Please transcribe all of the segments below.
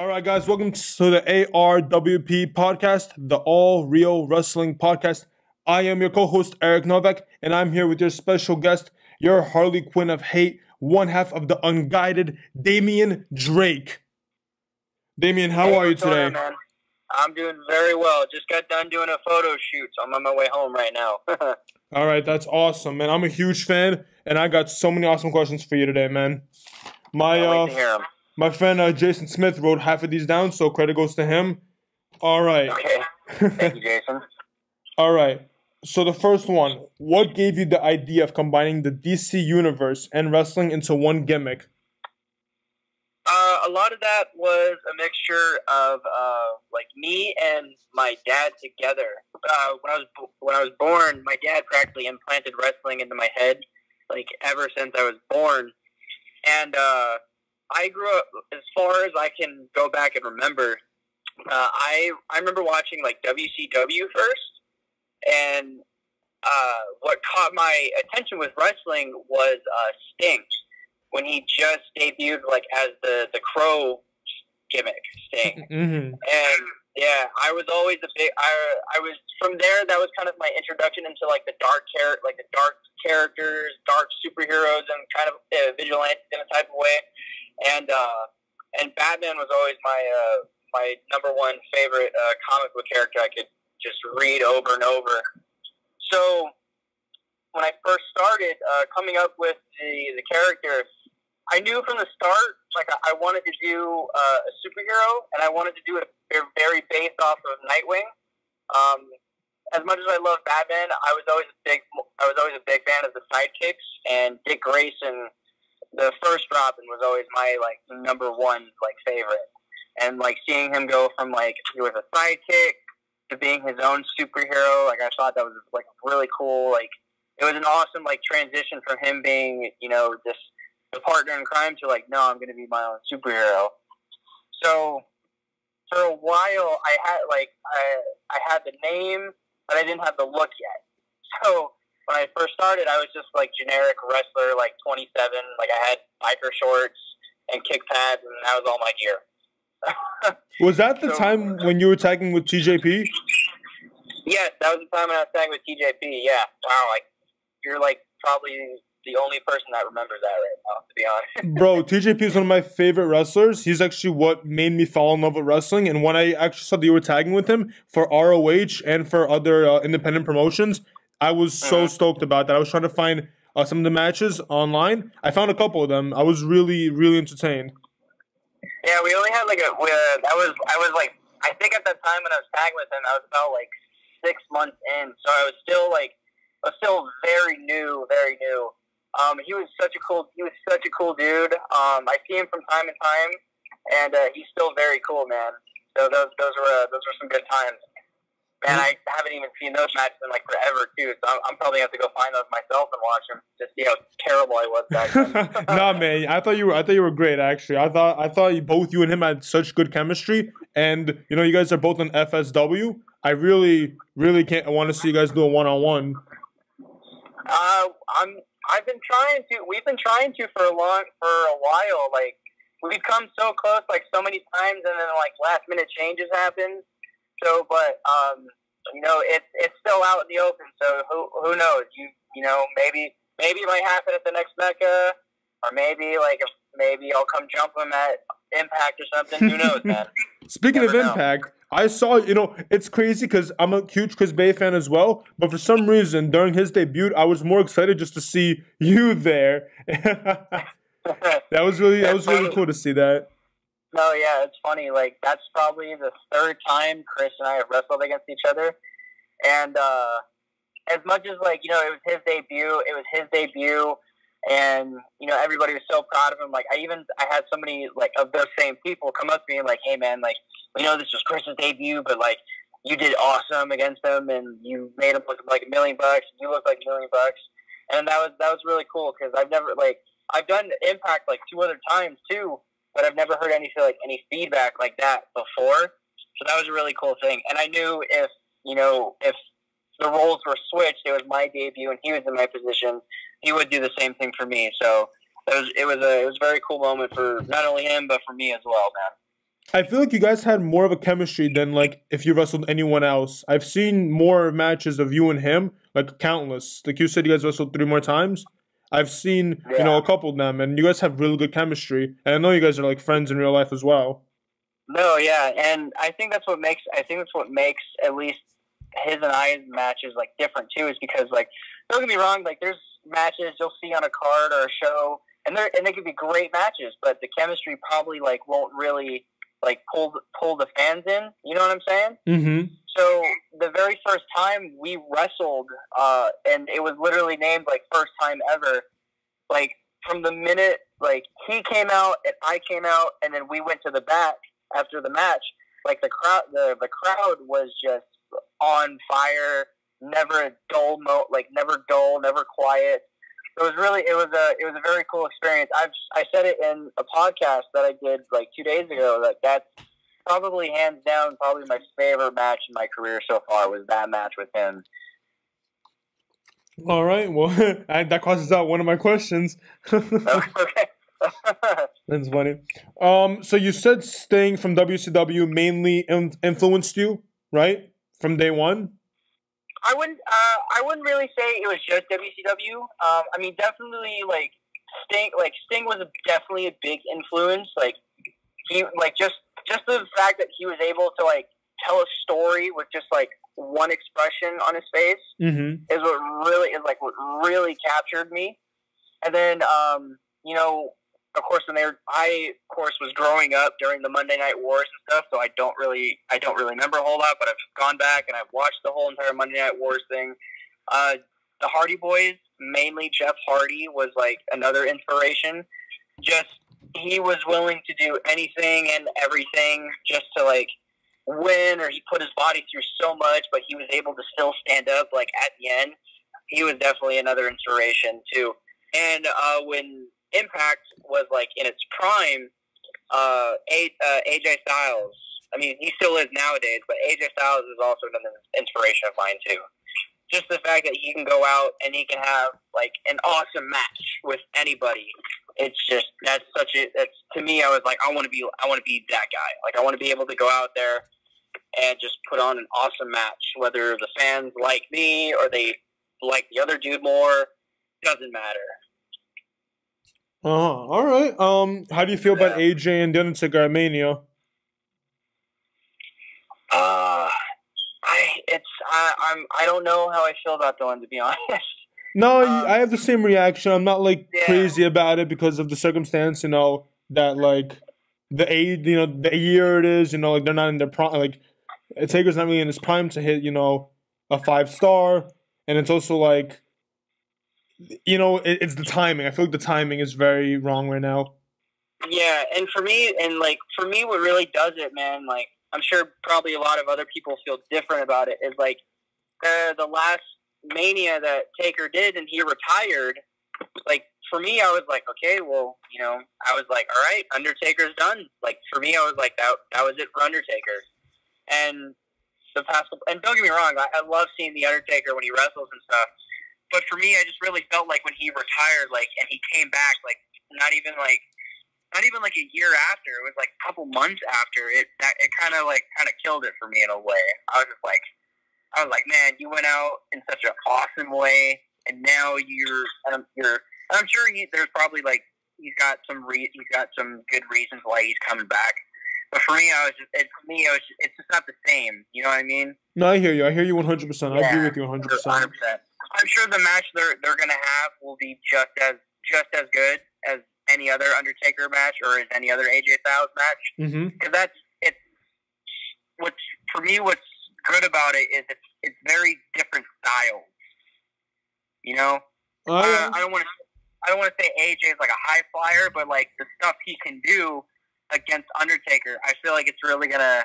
All right, guys, welcome to the ARWP Podcast, the All Real Wrestling Podcast. I am your co-host, Eric Novak, and I'm here with your special guest, your Harley Quinn of hate, one half of the Unguided, Damian Drake. Damian, how are you today? On, I'm doing very well. Just got done doing a photo shoot, so I'm on my way home right now. All right, that's awesome, man. I'm a huge fan, and I got so many awesome questions for you today, man. I'll wait to hear them. My friend Jason Smith wrote half of these down, so credit goes to him. All right. Okay. Thank you, Jason. All right. So the first one, what gave you the idea of combining the DC Universe and wrestling into one gimmick? A lot of that was a mixture of like me and my dad together. When I was born, my dad practically implanted wrestling into my head, like ever since I was born, and I grew up, as far as I can go back and remember, I remember watching, like, WCW first, and what caught my attention with wrestling was Sting, when he just debuted, like, as the Crow gimmick, Sting. Mm-hmm. And, yeah, I was always a big, I was, from there, that was kind of my introduction into, like, the dark characters, dark superheroes, and kind of vigilante in a type of way. And Batman was always my #1 favorite comic book character. I could just read over and over. So when I first started coming up with the character, I knew from the start, like, I wanted to do a superhero, and I wanted to do it very based off of Nightwing. As much as I love Batman, I was always a big fan of the sidekicks, and Dick Grayson, the first Robin, was always my, like, #1, like, favorite. And, like, seeing him go from, like, he was a sidekick to being his own superhero, like, I thought that was, like, really cool. Like, it was an awesome, like, transition from him being, you know, just the partner in crime to, like, no, I'm going to be my own superhero. So for a while, I had the name, but I didn't have the look yet. So when I first started, I was just, like, generic wrestler, like, 27. Like, I had biker shorts and kick pads, and that was all my gear. Was that the time when you were tagging with TJP? Yes, that was the time when I was tagging with TJP, yeah. Wow, like, you're, like, probably the only person that remembers that right now, to be honest. Bro, TJP is one of my favorite wrestlers. He's actually what made me fall in love with wrestling. And when I actually saw that you were tagging with him for ROH and for other independent promotions, I was so stoked about that. I was trying to find some of the matches online. I found a couple of them. I was really, really entertained. Yeah, we only had like a. I was like, I think at that time when I was tagged with him, I was about like 6 months in, so I was still very new. He was such a cool dude. I see him from time to time, and he's still very cool, man. So those were some good times. Man, I haven't even seen those matches in, like, forever, too, so I'm probably going to have to go find those myself and watch them to see how terrible I was back then. Nah, man, I thought you were great, actually. I thought both you and him had such good chemistry, and, you know, you guys are both on FSW. I really, really can't – I want to see you guys do a one-on-one. We've been trying to for a while. Like, we've come so close, like, so many times, and then, like, last-minute changes happen. So, but, you know, it's still out in the open, so who knows? You know, maybe it might happen at the next Mecca, or maybe I'll come jump him at Impact or something. Who knows, man? Speaking of Impact, I saw, you know, it's crazy because I'm a huge Chris Bay fan as well, but for some reason, during his debut, I was more excited just to see you there. that was really cool to see that. No, yeah, it's funny. Like, that's probably the third time Chris and I have wrestled against each other. And as much as, like, you know, it was his debut, and, you know, everybody was so proud of him. Like, I had somebody, like, of those same people come up to me and, like, hey, man, like, we know this was Chris's debut, but, like, you did awesome against him, and you made him look like $1 million. You look like $1 million. And that was really cool because I've done Impact, like, 2 other times, too. But I've never heard any feedback like that before. So that was a really cool thing. And I knew if the roles were switched, it was my debut and he was in my position, he would do the same thing for me. So it was a very cool moment for not only him, but for me as well, man. I feel like you guys had more of a chemistry than, like, if you wrestled anyone else. I've seen more matches of you and him, like, countless. Like, you said you guys wrestled 3 more times. I've seen, you know, a couple of them, and you guys have really good chemistry. And I know you guys are, like, friends in real life as well. No, yeah, and I think that's what makes, at least his and I's matches, like, different, too, is because, like, don't get me wrong, like, there's matches you'll see on a card or a show, and they could be great matches, but the chemistry probably, like, won't really... like pull the fans in, you know what I'm saying? Mm-hmm. So the very first time we wrestled, and it was literally named like first time ever. Like from the minute like he came out and I came out, and then we went to the back after the match. Like the crowd was just on fire, never a dull never quiet. It was really, it was a very cool experience. I said it in a podcast that I did like 2 days ago. Like that's probably hands down, probably my favorite match in my career so far was that match with him. All right, well, that causes out one of my questions. Okay, that's funny. So you said Sting from WCW mainly influenced you, right, from day one? I wouldn't really say it was just WCW. I mean, definitely like Sting was definitely a big influence. Like he, like just the fact that he was able to like tell a story with just like one expression on his face is what really really captured me. And then, you know, of course, I was growing up during the Monday Night Wars and stuff, so I don't really remember a whole lot, but I've gone back and I've watched the whole entire Monday Night Wars thing. The Hardy Boys, mainly Jeff Hardy, was like another inspiration. Just he was willing to do anything and everything just to like win, or he put his body through so much, but he was able to still stand up like at the end. He was definitely another inspiration too. And when Impact was like in its prime, AJ Styles. I mean, he still is nowadays, but AJ Styles is also another inspiration of mine too. Just the fact that he can go out and he can have like an awesome match with anybody. It's just that's to me. I was like, I want to be that guy. Like, I want to be able to go out there and just put on an awesome match, whether the fans like me or they like the other dude more. Doesn't matter. All right. How do you feel about AJ and the Undertaker at Mania? I don't know how I feel about the one, to be honest. No, I have the same reaction. I'm not like crazy about it because of the circumstance, you know, that like the age, you know, the year it is, you know, like they're not in their prime. Like Undertaker's not really in his prime to hit, you know, a 5-star, and it's also like, you know, it's the timing. I feel like the timing is very wrong right now. Yeah, and for me, what really does it, man, like, I'm sure probably a lot of other people feel different about it, is, like, the last Mania that Taker did and he retired, like, for me, I was like, okay, well, you know, I was like, all right, Undertaker's done. Like, for me, I was like, that was it for Undertaker. And don't get me wrong, I love seeing the Undertaker when he wrestles and stuff. But for me, I just really felt like when he retired, like, and he came back, like, not even like a year after. It was like a couple months after. It kind of killed it for me in a way. I was like, man, you went out in such an awesome way, and now you're. And I'm sure there's probably like he's got some good reasons why he's coming back. But for me, it's just not the same. You know what I mean? No, I hear you. 100%. I agree with you 100%. I'm sure the match they're gonna have will be just as good as any other Undertaker match or as any other AJ Styles match. Mm-hmm. Because what's good about it is it's very different styles. You know, I don't want to say AJ is like a high flyer, but like the stuff he can do against Undertaker, I feel like it's really gonna,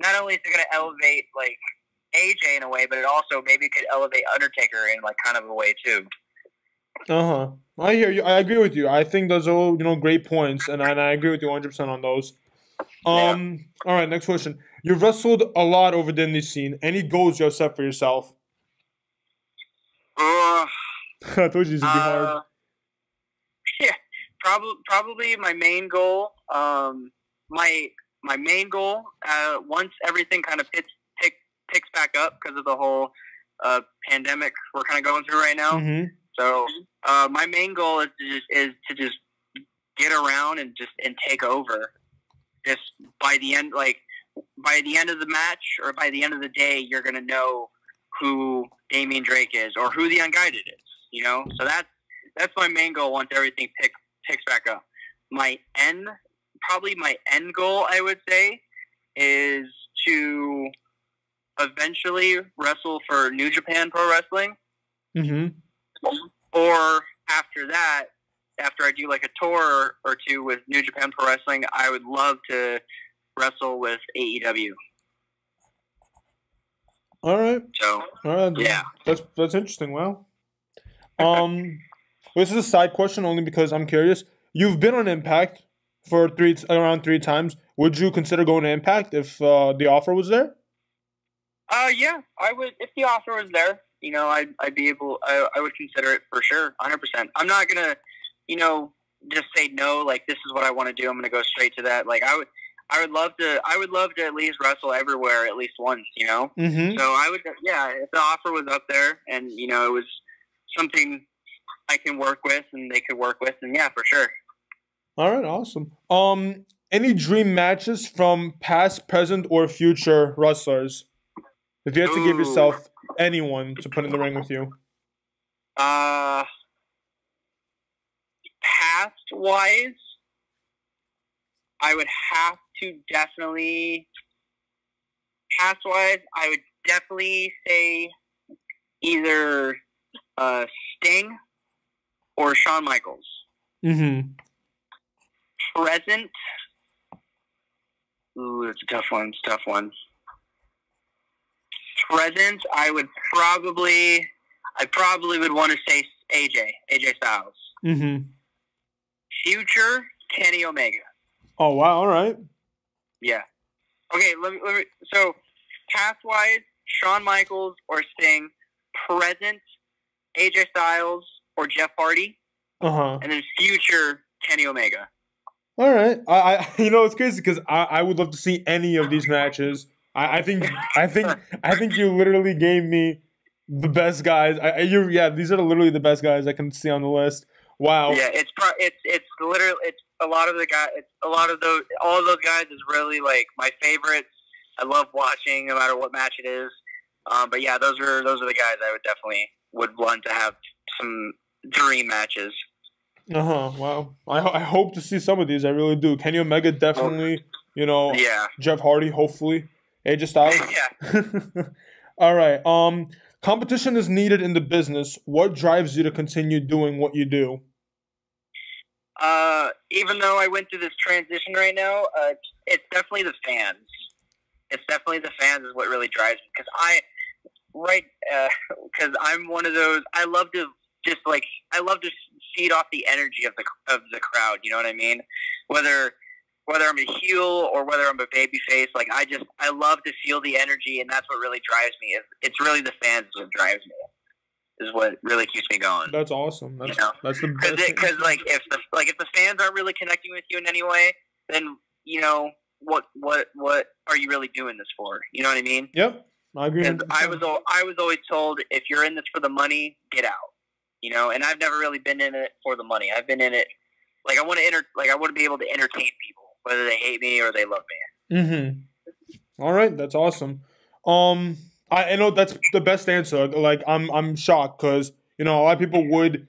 not only is it gonna elevate like AJ in a way, but it also maybe could elevate Undertaker in like kind of a way too. I hear you. I agree with you. I think those are all, you know, great points, and I agree with you 100% on those. All right, next question. You've wrestled a lot over the indie scene. Any goals you have set for yourself? I told you this would be hard. Yeah, probably my main goal. My my main goal, once everything kind of picks back up because of the whole pandemic we're kind of going through right now. Mm-hmm. So my main goal is to just get around and take over. Just by the end of the match or by the end of the day, you're gonna know who Damian Drake is or who the Unguided is. You know, so that's my main goal. Once everything picks back up, probably my end goal, I would say, is to eventually wrestle for New Japan Pro Wrestling. Mm-hmm. Or after that, after I do like a tour or two with New Japan Pro Wrestling, I would love to wrestle with AEW. All right. So, yeah, that's interesting. Wow. This is a side question only because I'm curious. You've been on Impact for around three times. Would you consider going to Impact if the offer was there? Yeah, I would. If the offer was there, you know, I'd be able. I would consider it for sure, 100%. I'm not gonna, you know, just say no. Like, this is what I want to do. I'm gonna go straight to that. Like, I would love to at least wrestle everywhere at least once. You know. Mm-hmm. So I would. Yeah, if the offer was up there, and you know, it was something I can work with, and they could work with, and yeah, for sure. All right, awesome. Any dream matches from past, present, or future wrestlers? If you had to give yourself anyone to put in the ring with you. Past-wise, I would definitely say either Sting or Shawn Michaels. Mm-hmm. Present. Ooh, it's a tough one. Present, I probably would want to say AJ Styles. Mm-hmm. Future, Kenny Omega. Oh wow! All right. Yeah. Okay. Let me. So, past-wise, Shawn Michaels or Sting. Present, AJ Styles or Jeff Hardy. And then future, Kenny Omega. All right. I you know, it's crazy because I would love to see any of these matches. I think you literally gave me the best guys. These are literally the best guys I can see on the list. Wow. Yeah, it's all of those guys is really like my favorites. I love watching no matter what match it is. But yeah, those are the guys I would definitely want to have some dream matches. Wow. I hope to see some of these. I really do. Kenny Omega definitely. You know. Yeah. Jeff Hardy, hopefully. AJ Styles? Yeah. All right. Competition is needed in the business. What drives you to continue doing what you do? Even though I went through this transition right now, it's definitely the fans. It's definitely the fans is what really drives me. Because I'm one of those. I love to feed off the energy of the crowd. You know what I mean? Whether I'm a heel or whether I'm a babyface, like I love to feel the energy, and that's what really drives me. It's really the fans that drives me. Is what really keeps me going. That's awesome. That's, you know? That's the best. Because if the fans aren't really connecting with you in any way, then you know what are you really doing this for? You know what I mean? Yep, I agree. I was always told, if you're in this for the money, get out. You know, and I've never really been in it for the money. I've been in it like I want to be able to entertain people, whether they hate me or they love me. Mm-hmm. All right, that's awesome. I know that's the best answer. Like, I'm shocked because, you know, a lot of people would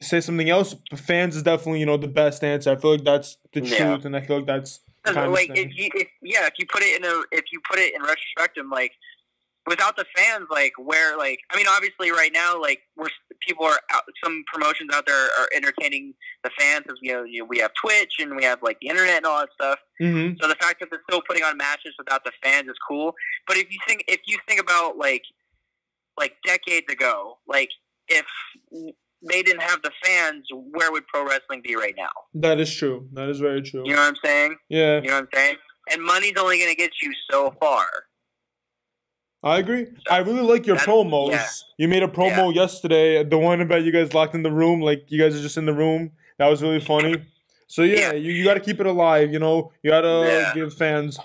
say something else. But fans is definitely, you know, the best answer. I feel like that's the truth, and I feel like that's the kind of thing. If you put it in retrospective, like, without the fans, like, where, like, I mean, obviously right now, like, some promotions out there are entertaining the fans because, you know, we have Twitch and we have, like, the internet and all that stuff. Mm-hmm. So the fact that they're still putting on matches without the fans is cool. But if you think about, like decades ago, like, if they didn't have the fans, where would pro wrestling be right now? That is true. That is very true. You know what I'm saying? Yeah. You know what I'm saying? And money's only going to get you so far. I agree. I really like your promos. Yeah. You made a promo yesterday, the one about you guys locked in the room, like you guys are just in the room. That was really funny. So yeah, you got to keep it alive. You know, you got to give fans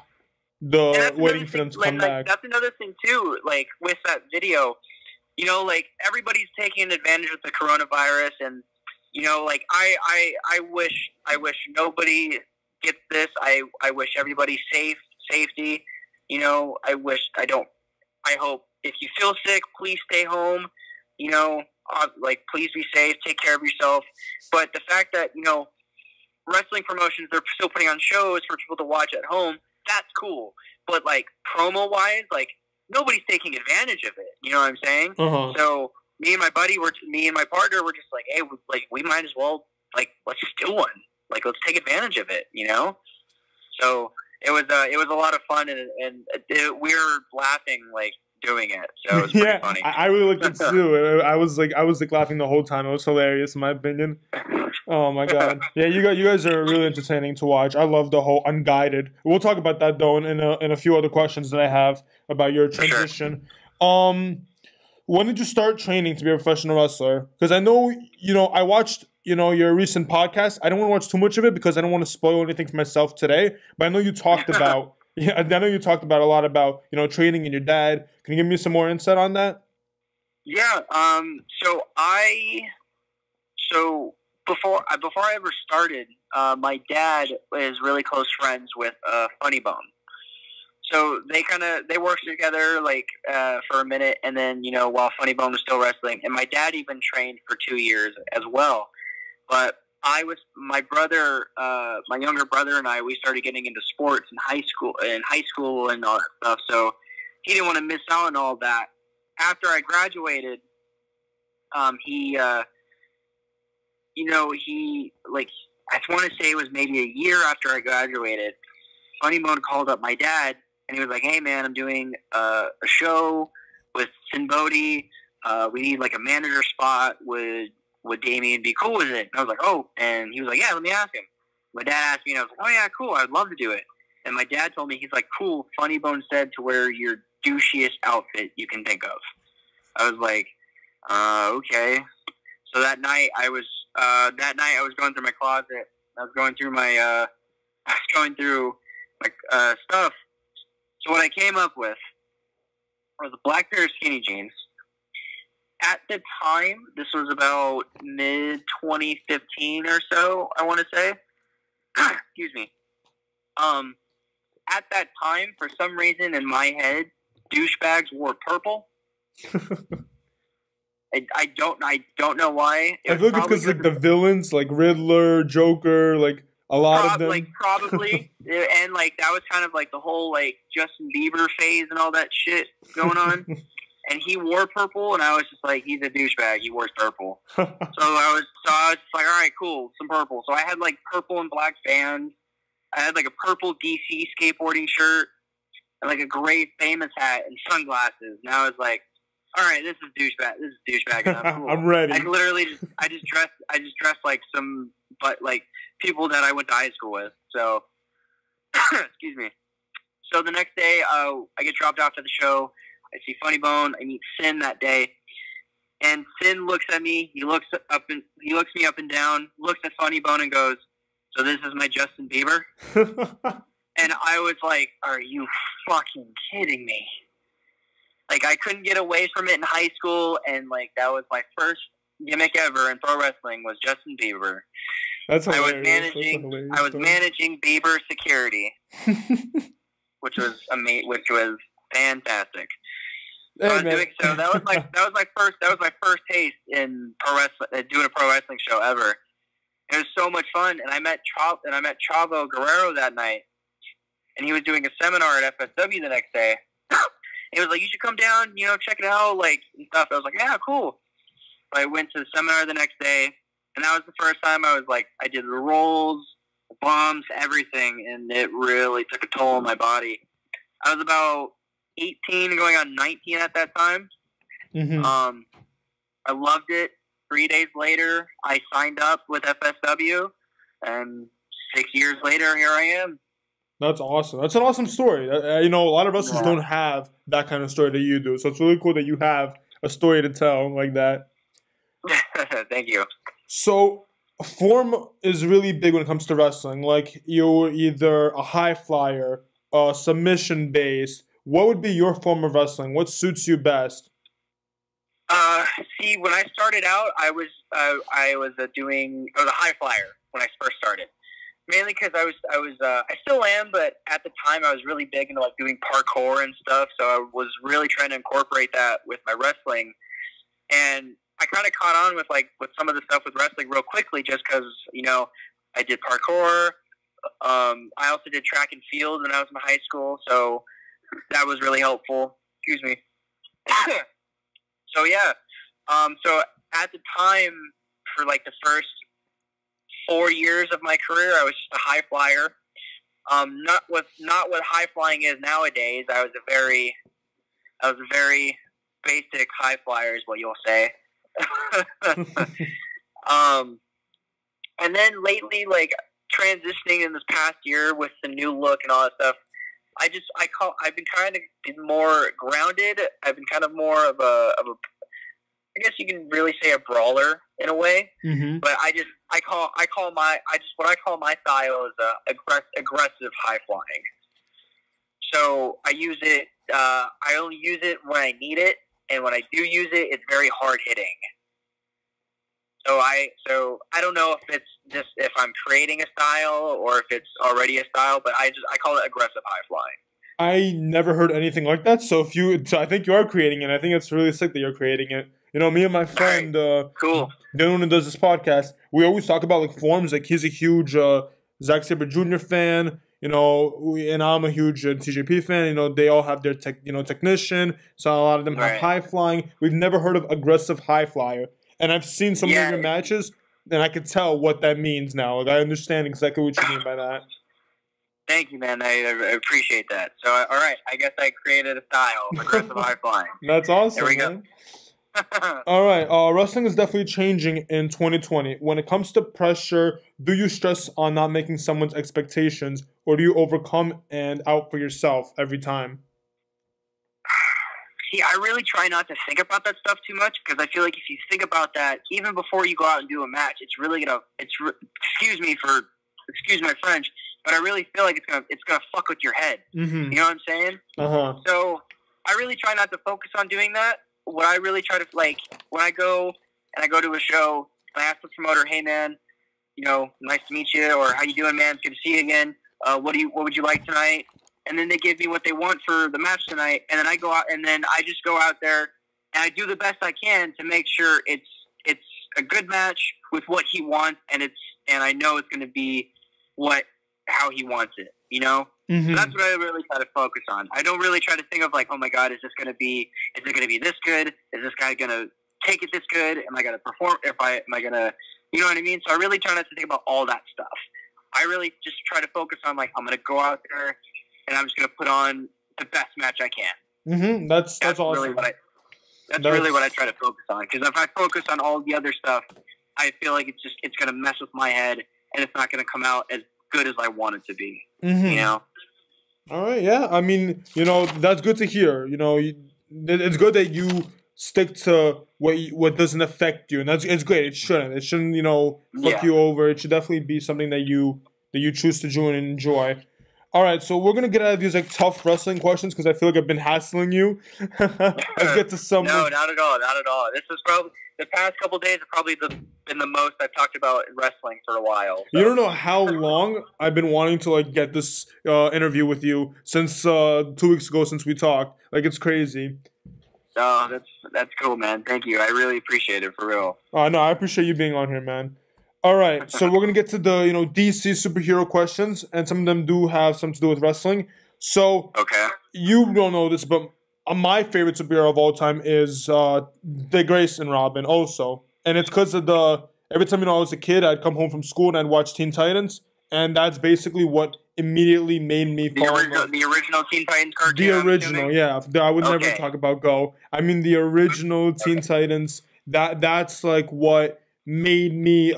the waiting for them to come back. That's another thing too. Like with that video, you know, like everybody's taking advantage of the coronavirus, and you know, like I wish nobody gets this. I wish everybody safety. You know, I hope if you feel sick, please stay home. You know, like, please be safe, take care of yourself. But the fact that, you know, wrestling promotions, they're still putting on shows for people to watch at home, that's cool. But, like, promo-wise, like, nobody's taking advantage of it. You know what I'm saying? Uh-huh. So me and my partner were just like, hey, like, we might as well, like, let's just do one. Like, let's take advantage of it, you know? So it was a lot of fun, and we were laughing, like, doing it, so it was pretty funny. I really looked at it too. I was like laughing the whole time. It was hilarious in my opinion. Oh my god. Yeah, you guys are really entertaining to watch. I love the whole Unguided. We'll talk about that though in a few other questions that I have about your transition. Sure. When did you start training to be a professional wrestler? Because I know, you know, I watched, you know, your recent podcast. I don't want to watch too much of it because I don't want to spoil anything for myself today, but I know you talked about yeah, I know you talked about a lot about, you know, training and your dad. Can you give me some more insight on that? Yeah. So before I ever started, my dad is really close friends with Funny Bone. So they worked together like for a minute, and then, you know, while Funny Bone was still wrestling, and my dad even trained for 2 years as well. But my younger brother and I, we started getting into sports in high school and all that stuff. So he didn't want to miss out on all that. After I graduated, I want to say it was maybe a year after I graduated, Funny Bone called up my dad and he was like, hey man, I'm doing a show with Sinn Bodhi. We need like a manager spot. Would Damian be cool with it? And I was like, oh. And he was like, yeah, let me ask him. My dad asked me, and I was like, oh, yeah, cool. I'd love to do it. And my dad told me, he's like, cool, Funny Bone said to wear your douchiest outfit you can think of. I was like, okay. So that night I was going through my closet. I was going through my stuff. So what I came up with was a black pair of skinny jeans. At the time, this was about mid-2015 or so, I want to say. Excuse me. At that time, for some reason in my head, douchebags wore purple. I don't know why. I feel like because like the villains, like Riddler, Joker, like a lot of them. Like probably, and like that was kind of like the whole like Justin Bieber phase and all that shit going on. And he wore purple, and I was just like, he's a douchebag. He wears purple. So I was just like, all right, cool, some purple. So I had, like, purple and black bands. I had, like, a purple DC skateboarding shirt and, like, a gray Famous hat and sunglasses. And I was like, all right, this is douchebag. And I'm cool. I'm ready. I just dressed like some, but, like, people that I went to high school with. So, excuse me. So the next day, I get dropped off to the show. I see Funny Bone. I meet Sin that day, and Sin looks at me. He looks me up and down. Looks at Funny Bone and goes, "So this is my Justin Bieber?" And I was like, "Are you fucking kidding me?" Like I couldn't get away from it in high school, and like that was my first gimmick ever in pro wrestling was Justin Bieber. That's hilarious. I was managing Bieber security, which was amazing. Which was fantastic. So that was my first taste in pro wrestling, doing a pro wrestling show ever. It was so much fun, and I met Chavo Guerrero that night, and he was doing a seminar at FSW the next day. He was like, "You should come down, you know, check it out, like and stuff." I was like, "Yeah, cool." So I went to the seminar the next day, and that was the first time I was like, I did the rolls, the bombs, everything, and it really took a toll on my body. I was about 18 going on 19 at that time. Mm-hmm. I loved it. 3 days later, I signed up with FSW, and 6 years later, here I am. That's awesome. That's an awesome story. You know, a lot of wrestlers don't have that kind of story that you do, so it's really cool that you have a story to tell like that. Thank you. So form is really big when it comes to wrestling. Like, you're either a high flyer, submission based. What would be your form of wrestling? What suits you best? See, when I started out, I was a high flyer when I first started. Mainly because I still am, but at the time I was really big into like doing parkour and stuff. So I was really trying to incorporate that with my wrestling, and I kind of caught on with like with some of the stuff with wrestling real quickly, just because I did parkour. I also did track and field when I was in high school, so that was really helpful. Excuse me. So yeah, so at the time for like the first 4 years of my career, I was just a high flyer. Not what high flying is nowadays. I was a very basic high flyer is what you'll say. And then lately, like transitioning in this past year with the new look and all that stuff, I've been kind of more grounded. I've been kind of more of a I guess you can really say a brawler in a way, mm-hmm. But I call my style is aggressive high flying. So I use it. I only use it when I need it, and when I do use it, it's very hard hitting. So I don't know if it's just if I'm creating a style or if it's already a style, but I call it aggressive high flying. I never heard anything like that. So I think you are creating it. I think it's really sick that you're creating it. Me and my friend, the one who does this podcast, we always talk about like forms. Like he's a huge Zack Sabre Jr. fan, and I'm a huge TJP fan. They all have their technician. So a lot of them have high flying. We've never heard of aggressive high flyer, and I've seen some of your matches, and I could tell what that means now. Like I understand exactly what you mean by that. Thank you, man. I appreciate that. So, all right. I guess I created a style of aggressive high flying. That's awesome. There we go. All right. Wrestling is definitely changing in 2020. When it comes to pressure, do you stress on not making someone's expectations, or do you overcome and out for yourself every time? See, I really try not to think about that stuff too much, because I feel like if you think about that, even before you go out and do a match, it's really going to – excuse my French – but I really feel like it's gonna fuck with your head. Mm-hmm. You know what I'm saying? Uh-huh. So I really try not to focus on doing that. What I really try to like when I go to a show and I ask the promoter, "Hey man, nice to meet you," or "How you doing, man? It's good to see you again. What would you like tonight?" And then they give me what they want for the match tonight, and then I go out and then I just go out there and I do the best I can to make sure it's a good match with what he wants, and I know it's gonna be how he wants it, Mm-hmm. So that's what I really try to focus on. I don't really try to think of like, oh my God, is it going to be this good? Is this guy going to take it this good? Am I going to perform? Am I going to, you know what I mean? So I really try not to think about all that stuff. I really just try to focus on like, I'm going to go out there and I'm just going to put on the best match I can. Mm-hmm. That's awesome. Really what I try to focus on. Cause if I focus on all the other stuff, I feel like it's going to mess with my head and it's not going to come out as good as I want it to be, mm-hmm. All right, yeah. I mean, that's good to hear. It's good that you stick to what doesn't affect you, and it's great. It shouldn't, fuck you over. It should definitely be something that you choose to do and enjoy. All right, so we're gonna get out of these like tough wrestling questions because I feel like I've been hassling you. Let's get to some. No, not at all, not at all. This is probably the past couple days have probably been the most I've talked about wrestling for a while. So. You don't know how long I've been wanting to like get this interview with you since 2 weeks ago since we talked. Like it's crazy. Oh, that's cool, man. Thank you. I really appreciate it for real. No, I appreciate you being on here, man. All right, so we're gonna get to the DC superhero questions, and some of them do have something to do with wrestling. So you don't know this, but my favorite superhero of all time is Dick Grayson, Robin, also, and it's because of every time I was a kid, I'd come home from school and I'd watch Teen Titans, and that's basically what immediately made me fall in love. The original Teen Titans cartoon. The original, yeah. I would never talk about Go. I mean the original Teen Titans. That's like what made me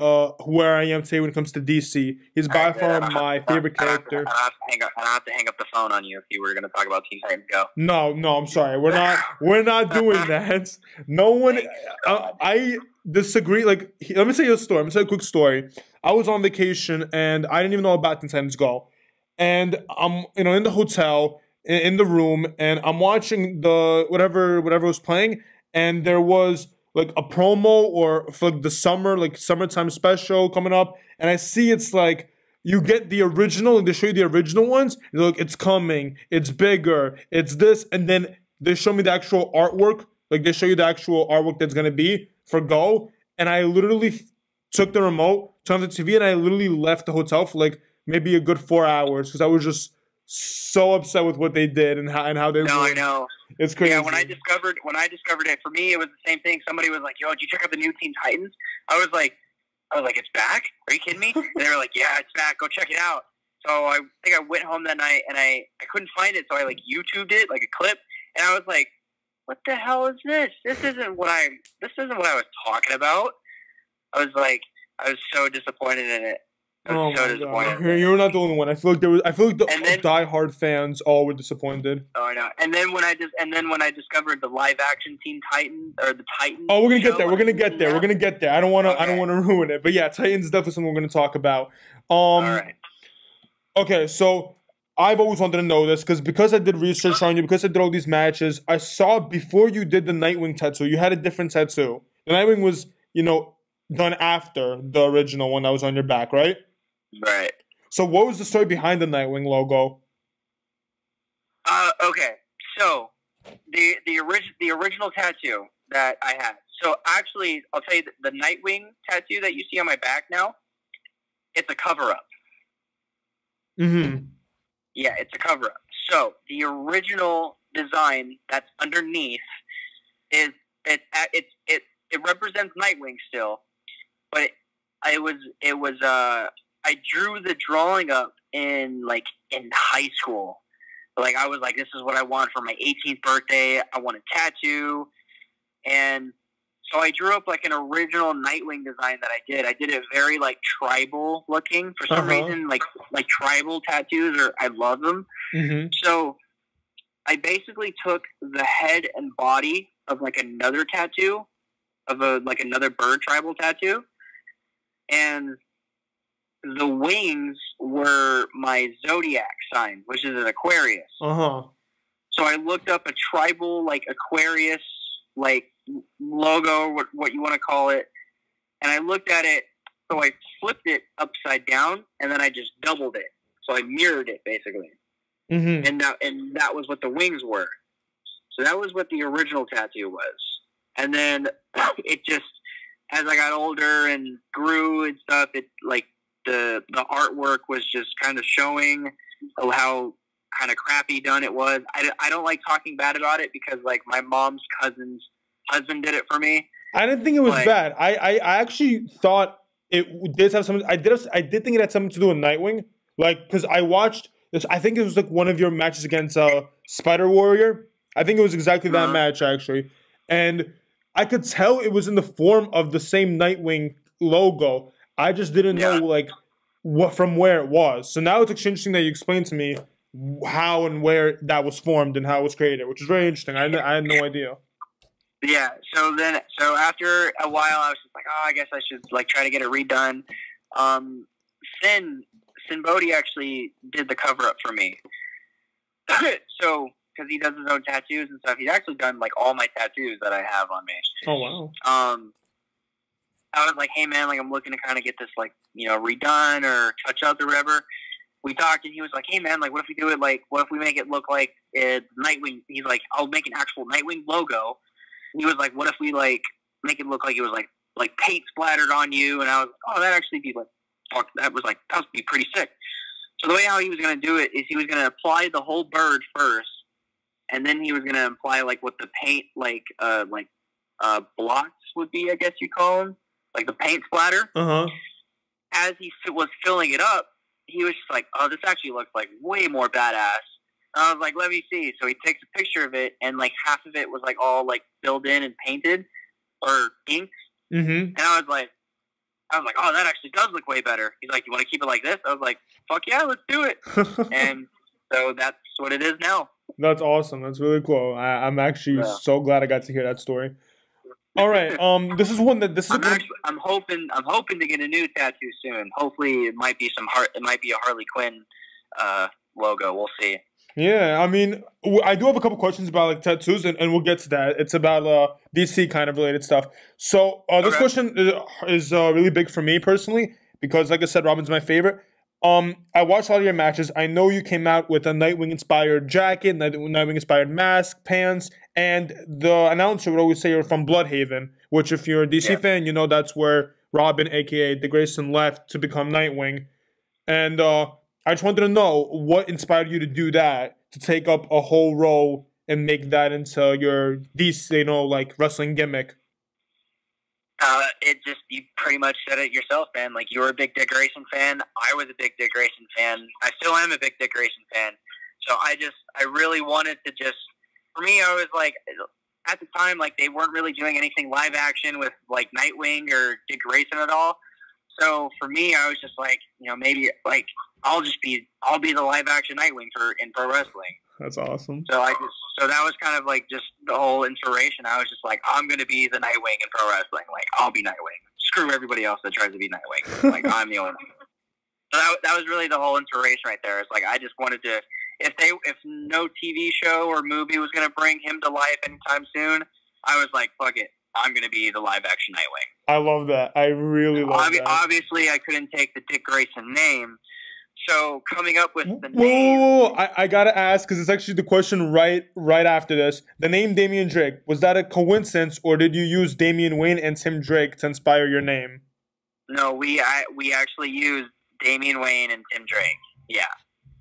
where I am today when it comes to DC. He's by far my favorite character. I'll have to hang up the phone on you if you were going to talk about Teen Titans Go. No, no, I'm sorry. We're not doing that. No one. I disagree. Like, let me tell you a story. I'm going to tell you a quick story. I was on vacation and I didn't even know about Teen Titans Go, and I'm in the hotel in the room and I'm watching the whatever was playing, and there was like a promo or for the summer, like summertime special coming up, and I see it's like you get the original and they show you the original ones. You're like, it's coming, it's bigger, it's this, and then they show me the actual artwork. Like they show you the actual artwork that's gonna be for Go, and I literally took the remote, turned on the TV, and I literally left the hotel for like maybe a good 4 hours because I was just so upset with what they did and how they. No, I know. It's crazy. Yeah, when I discovered it, for me it was the same thing. Somebody was like, "Yo, did you check out the new Teen Titans?" I was like, "It's back? Are you kidding me?" And they were like, "Yeah, it's back. Go check it out." So I think I went home that night and I couldn't find it, so I like YouTubed it, like a clip, and I was like, "What the hell is this? This isn't what I was talking about." I was like, I was so disappointed in it. Oh so my God. You're not the only one. I feel like the diehard fans all were disappointed. Oh, I know. And then when I discovered the live action Teen Titans or the Titans. Oh, we're gonna get there. I don't wanna ruin it. But yeah, Titans is definitely something we're gonna talk about. All right. Okay, so I've always wanted to know this because I did research on you, because I did all these matches. I saw before you did the Nightwing tattoo, you had a different tattoo. The Nightwing was, done after the original one that was on your back, right? Right. So what was the story behind the Nightwing logo? Okay. So the original tattoo that I had. So actually, I'll tell you, the Nightwing tattoo that you see on my back now, it's a cover-up. Mm-hmm. Yeah, it's a cover-up. So the original design that's underneath is it represents Nightwing still, but it was I drew the drawing up in high school. Like, I was like, this is what I want for my 18th birthday. I want a tattoo. And so I drew up like an original Nightwing design that I did. I did it very like tribal looking for some reason, like tribal tattoos, or I love them. Mm-hmm. So I basically took the head and body of like another tattoo of another bird tribal tattoo, and the wings were my zodiac sign, which is an Aquarius. So I looked up a tribal, like, Aquarius, like, logo, what you want to call it, and I looked at it, so I flipped it upside down, and then I just doubled it. So I mirrored it, basically. Mm-hmm. And that was what the wings were. So that was what the original tattoo was. And then it just, as I got older and grew and stuff, it, like, the artwork was just kind of showing how kind of crappy done it was. I don't like talking bad about it because, like, my mom's cousin's husband did it for me. I didn't think it was bad. I actually thought it did have something. I did think it had something to do with Nightwing. Like, because I watched this. I think it was, like, one of your matches against Spider Warrior. I think it was exactly that match, actually. And I could tell it was in the form of the same Nightwing logo. I just didn't know, like, what from where it was. So now it's actually interesting that you explained to me how and where that was formed and how it was created, which is very interesting. I had no idea. Yeah. So after a while, I was just like, oh, I guess I should, like, try to get it redone. Sinn Bodhi actually did the cover-up for me. So, because he does his own tattoos and stuff, he's actually done, like, all my tattoos that I have on me. Oh, wow. I was like, hey, man, like, I'm looking to kind of get this, like, redone or touch up or whatever. We talked, and he was like, hey, man, like, what if we do it, like, what if we make it look like it's Nightwing? He's like, I'll make an actual Nightwing logo. And he was like, what if we, like, make it look like it was, like paint splattered on you? And I was like, oh, that'd actually be, like, fuck, that would be pretty sick. So the way how he was going to do it is he was going to apply the whole bird first, and then he was going to apply, like, what the paint, like blocks would be, I guess you call them. Like the paint splatter. As he was filling it up, he was just like, oh, this actually looks like way more badass. And I was like, let me see. So he takes a picture of it, and like half of it was like all like filled in and painted or inked. And I was like, I'm like, oh, that actually does look way better. He's like, you want to keep it like this? I was like, fuck yeah, let's do it. And so that's what it is now. That's awesome. That's really cool. I'm actually so glad I got to hear that story. All right. This is one that this is. I'm hoping to get a new tattoo soon. Hopefully, it might be It might be a Harley Quinn logo. We'll see. Yeah, I mean, I do have a couple questions about like tattoos, and we'll get to that. It's about DC kind of related stuff. So this question is really big for me personally because, like I said, Robin's my favorite. I watched a lot of your matches. I know you came out with a Nightwing-inspired jacket, Nightwing-inspired mask, pants, and the announcer would always say you're from Bloodhaven, which if you're a DC fan, you know that's where Robin, a.k.a. Dick Grayson, left to become Nightwing. And I just wanted to know what inspired you to do that, to take up a whole role and make that into your DC, you know, like wrestling gimmick. You pretty much said it yourself, man. Like, you were a big Dick Grayson fan. I was a big Dick Grayson fan. I still am a big Dick Grayson fan. So I really wanted to for me, I was like, at the time, like, they weren't really doing anything live action with, like, Nightwing or Dick Grayson at all. So for me, I was just like, you know, maybe, like, I'll be the live action Nightwing in pro wrestling. That's awesome. So so that was kind of like just the whole inspiration. I was just like, I'm going to be the Nightwing in pro wrestling. Like, I'll be Nightwing. Screw everybody else that tries to be Nightwing. Like, I'm the only one. So that was really the whole inspiration right there. It's like, I just wanted to, if no TV show or movie was going to bring him to life anytime soon, I was like, fuck it. I'm going to be the live action Nightwing. I love that. I really love that. Obviously, I couldn't take the Dick Grayson name. So coming up with the name. Whoa. I gotta ask because it's actually the question right after this. The name Damian Drake, was that a coincidence, or did you use Damian Wayne and Tim Drake to inspire your name? No, we actually used Damian Wayne and Tim Drake. Yeah.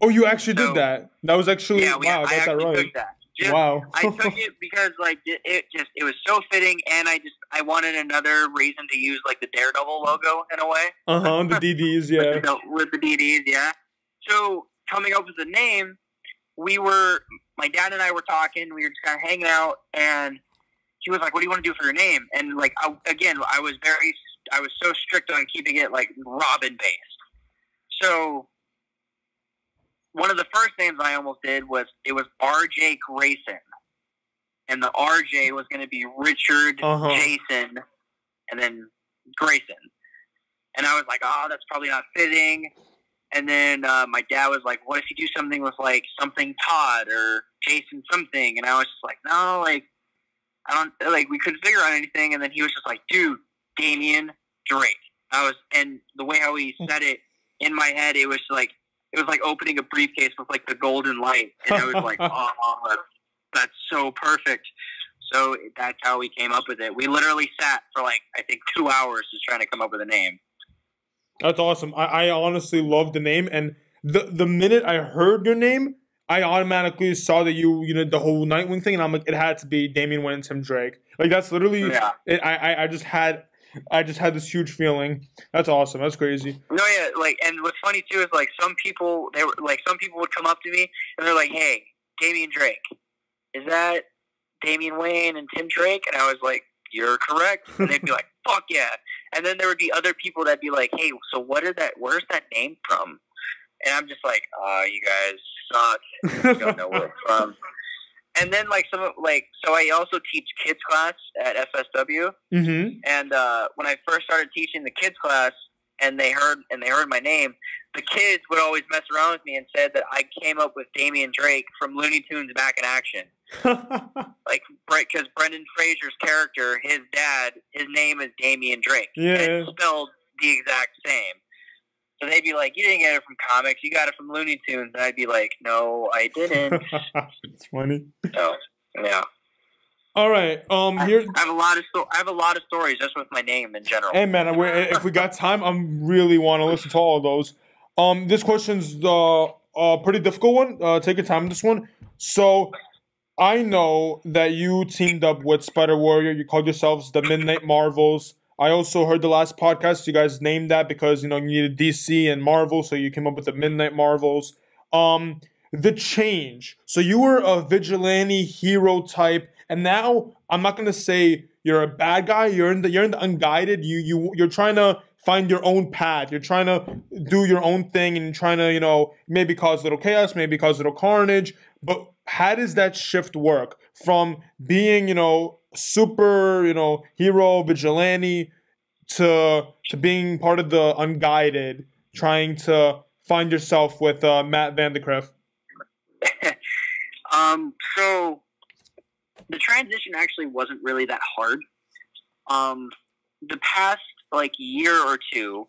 Oh, you actually did that. That was actually I took it because like it was so fitting, and I wanted another reason to use like the Daredevil logo in a way. The DDs, yeah. With the DDs, yeah. So coming up with the name, my dad and I were talking. We were just kind of hanging out, and he was like, "What do you want to do for your name?" And like I was so strict on keeping it like Robin based. So one of the first names I almost did was RJ Grayson. And the RJ was going to be Richard Jason and then Grayson. And I was like, oh, that's probably not fitting. And then my dad was like, what if you do something with like something Todd or Jason something? And I was just like, no, like, we couldn't figure out anything. And then he was just like, dude, Damian Drake. And the way how he said it in my head, it was like opening a briefcase with like the golden light. And I was like, oh, that's so perfect. So that's how we came up with it. We literally sat for like, I think 2 hours just trying to come up with a name. That's awesome. I honestly love the name. And the minute I heard your name, I automatically saw that you did the whole Nightwing thing. And I'm like, it had to be Damian Wayne and Tim Drake. Like that's literally, I just had this huge feeling. That's awesome. That's crazy. No, yeah. Like, and what's funny too is like some people would come up to me and they're like, "Hey, Damian Drake, is that Damian Wayne and Tim Drake?" And I was like, "You're correct." And they'd be like, "Fuck yeah!" And then there would be other people that'd be like, "Hey, so where's that name from?" And I'm just like, "You guys suck. I don't know where it's from." And then, like, so I also teach kids class at FSW. Mm-hmm. And when I first started teaching the kids class, and they heard my name, the kids would always mess around with me and said that I came up with Damian Drake from Looney Tunes Back in Action. Like, because Brendan Fraser's character, his dad, his name is Damian Drake. Yeah. And it's spelled the exact same. So they'd be like, you didn't get it from comics. You got it from Looney Tunes. And I'd be like, no, I didn't. It's funny. So, yeah. All right. I have a lot of stories just with my name in general. Hey, man, if we got time, I really want to listen to all of those. This question's a pretty difficult one. Take your time on this one. So I know that you teamed up with Spider Warrior. You called yourselves the Midnight Marvels. I also heard the last podcast you guys named that because, you needed DC and Marvel, so you came up with the Midnight Marvels. The change. So you were a vigilante hero type, and now I'm not going to say you're a bad guy. You're in the Unguided. You're trying to find your own path. You're trying to do your own thing and trying to, you know, maybe cause a little chaos, maybe cause a little carnage. But how does that shift work from being, you know, super, you know, hero, vigilante to being part of the Unguided, trying to find yourself with Matt Vandercroft? So the transition actually wasn't really that hard. The past like year or two,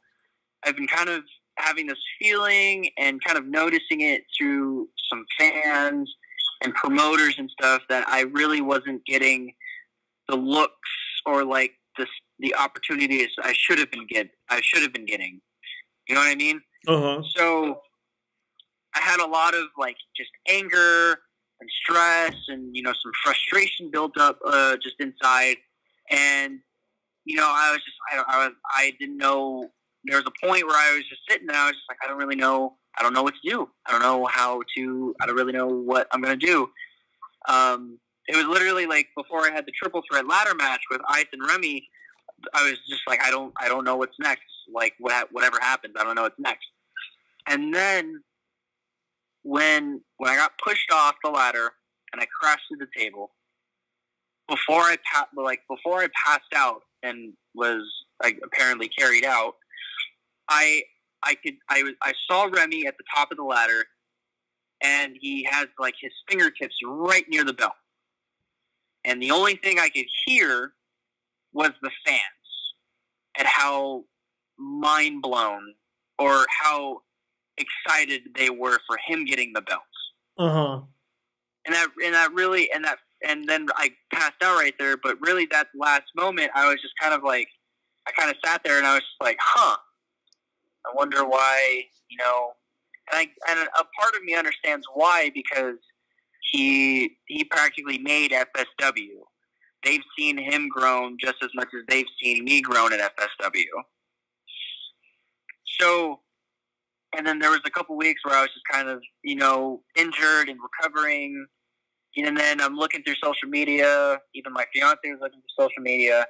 I've been kind of having this feeling and kind of noticing it through some fans and promoters and stuff that I really wasn't getting the looks or like the opportunities I should have been getting. You know what I mean? Uh-huh. So I had a lot of like just anger and stress and, you know, some frustration built up just inside. And, you know, I was just, I didn't know. There was a point where I was just sitting there. I was just like, I don't really know. I don't know what to do. I don't know how to, I don't really know what I'm going to do. It was literally like before I had the triple threat ladder match with Ice and Remy, I was just like, I don't know what's next. Like whatever happens, I don't know what's next. And then when I got pushed off the ladder and I crashed through the table, before I passed out and was like apparently carried out, I saw Remy at the top of the ladder, and he has like his fingertips right near the bell. And the only thing I could hear was the fans and how mind blown or how excited they were for him getting the belt. Uh-huh. And then I passed out right there. But really, that last moment, I was just kind of like, I kind of sat there and I was just like, huh, I wonder why, you know. And a part of me understands why, because he practically made FSW. They've seen him grown just as much as they've seen me grown at FSW. So, and then there was a couple weeks where I was just kind of, you know, injured and recovering. And then I'm looking through social media. Even my fiance was looking through social media,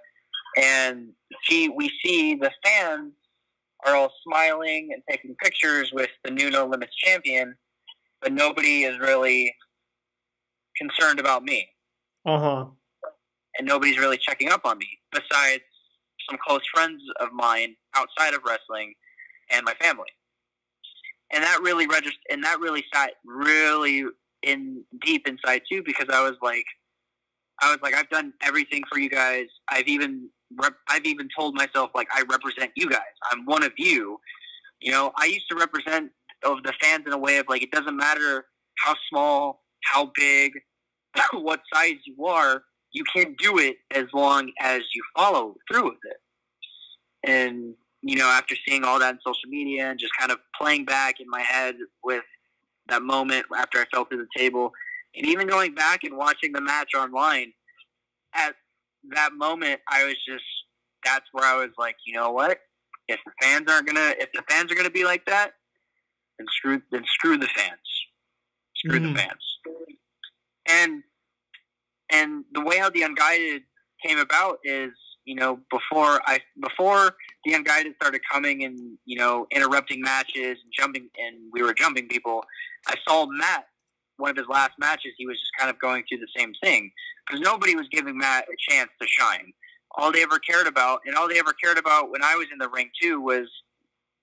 and we see the fans are all smiling and taking pictures with the new No Limits champion, but nobody is really concerned about me. Uh-huh. And nobody's really checking up on me, besides some close friends of mine outside of wrestling and my family. And that really registered, and that really sat really in deep inside too, because I was like, I've done everything for you guys. I've even told myself, like, I represent you guys. I'm one of you. You know, I used to represent the fans in a way of like, it doesn't matter how small, how big, what size you are, you can do it as long as you follow through with it. And, you know, after seeing all that in social media and just kind of playing back in my head with that moment after I fell through the table, and even going back and watching the match online, at that moment, I was just, that's where I was like, you know what? If the fans are gonna be like that, then screw the fans. Screw the fans. And the way how the Unguided came about is, you know, before the Unguided started coming and, you know, interrupting matches and we were jumping people, I saw Matt, one of his last matches, he was just kind of going through the same thing, because nobody was giving Matt a chance to shine. All they ever cared about when I was in the ring too was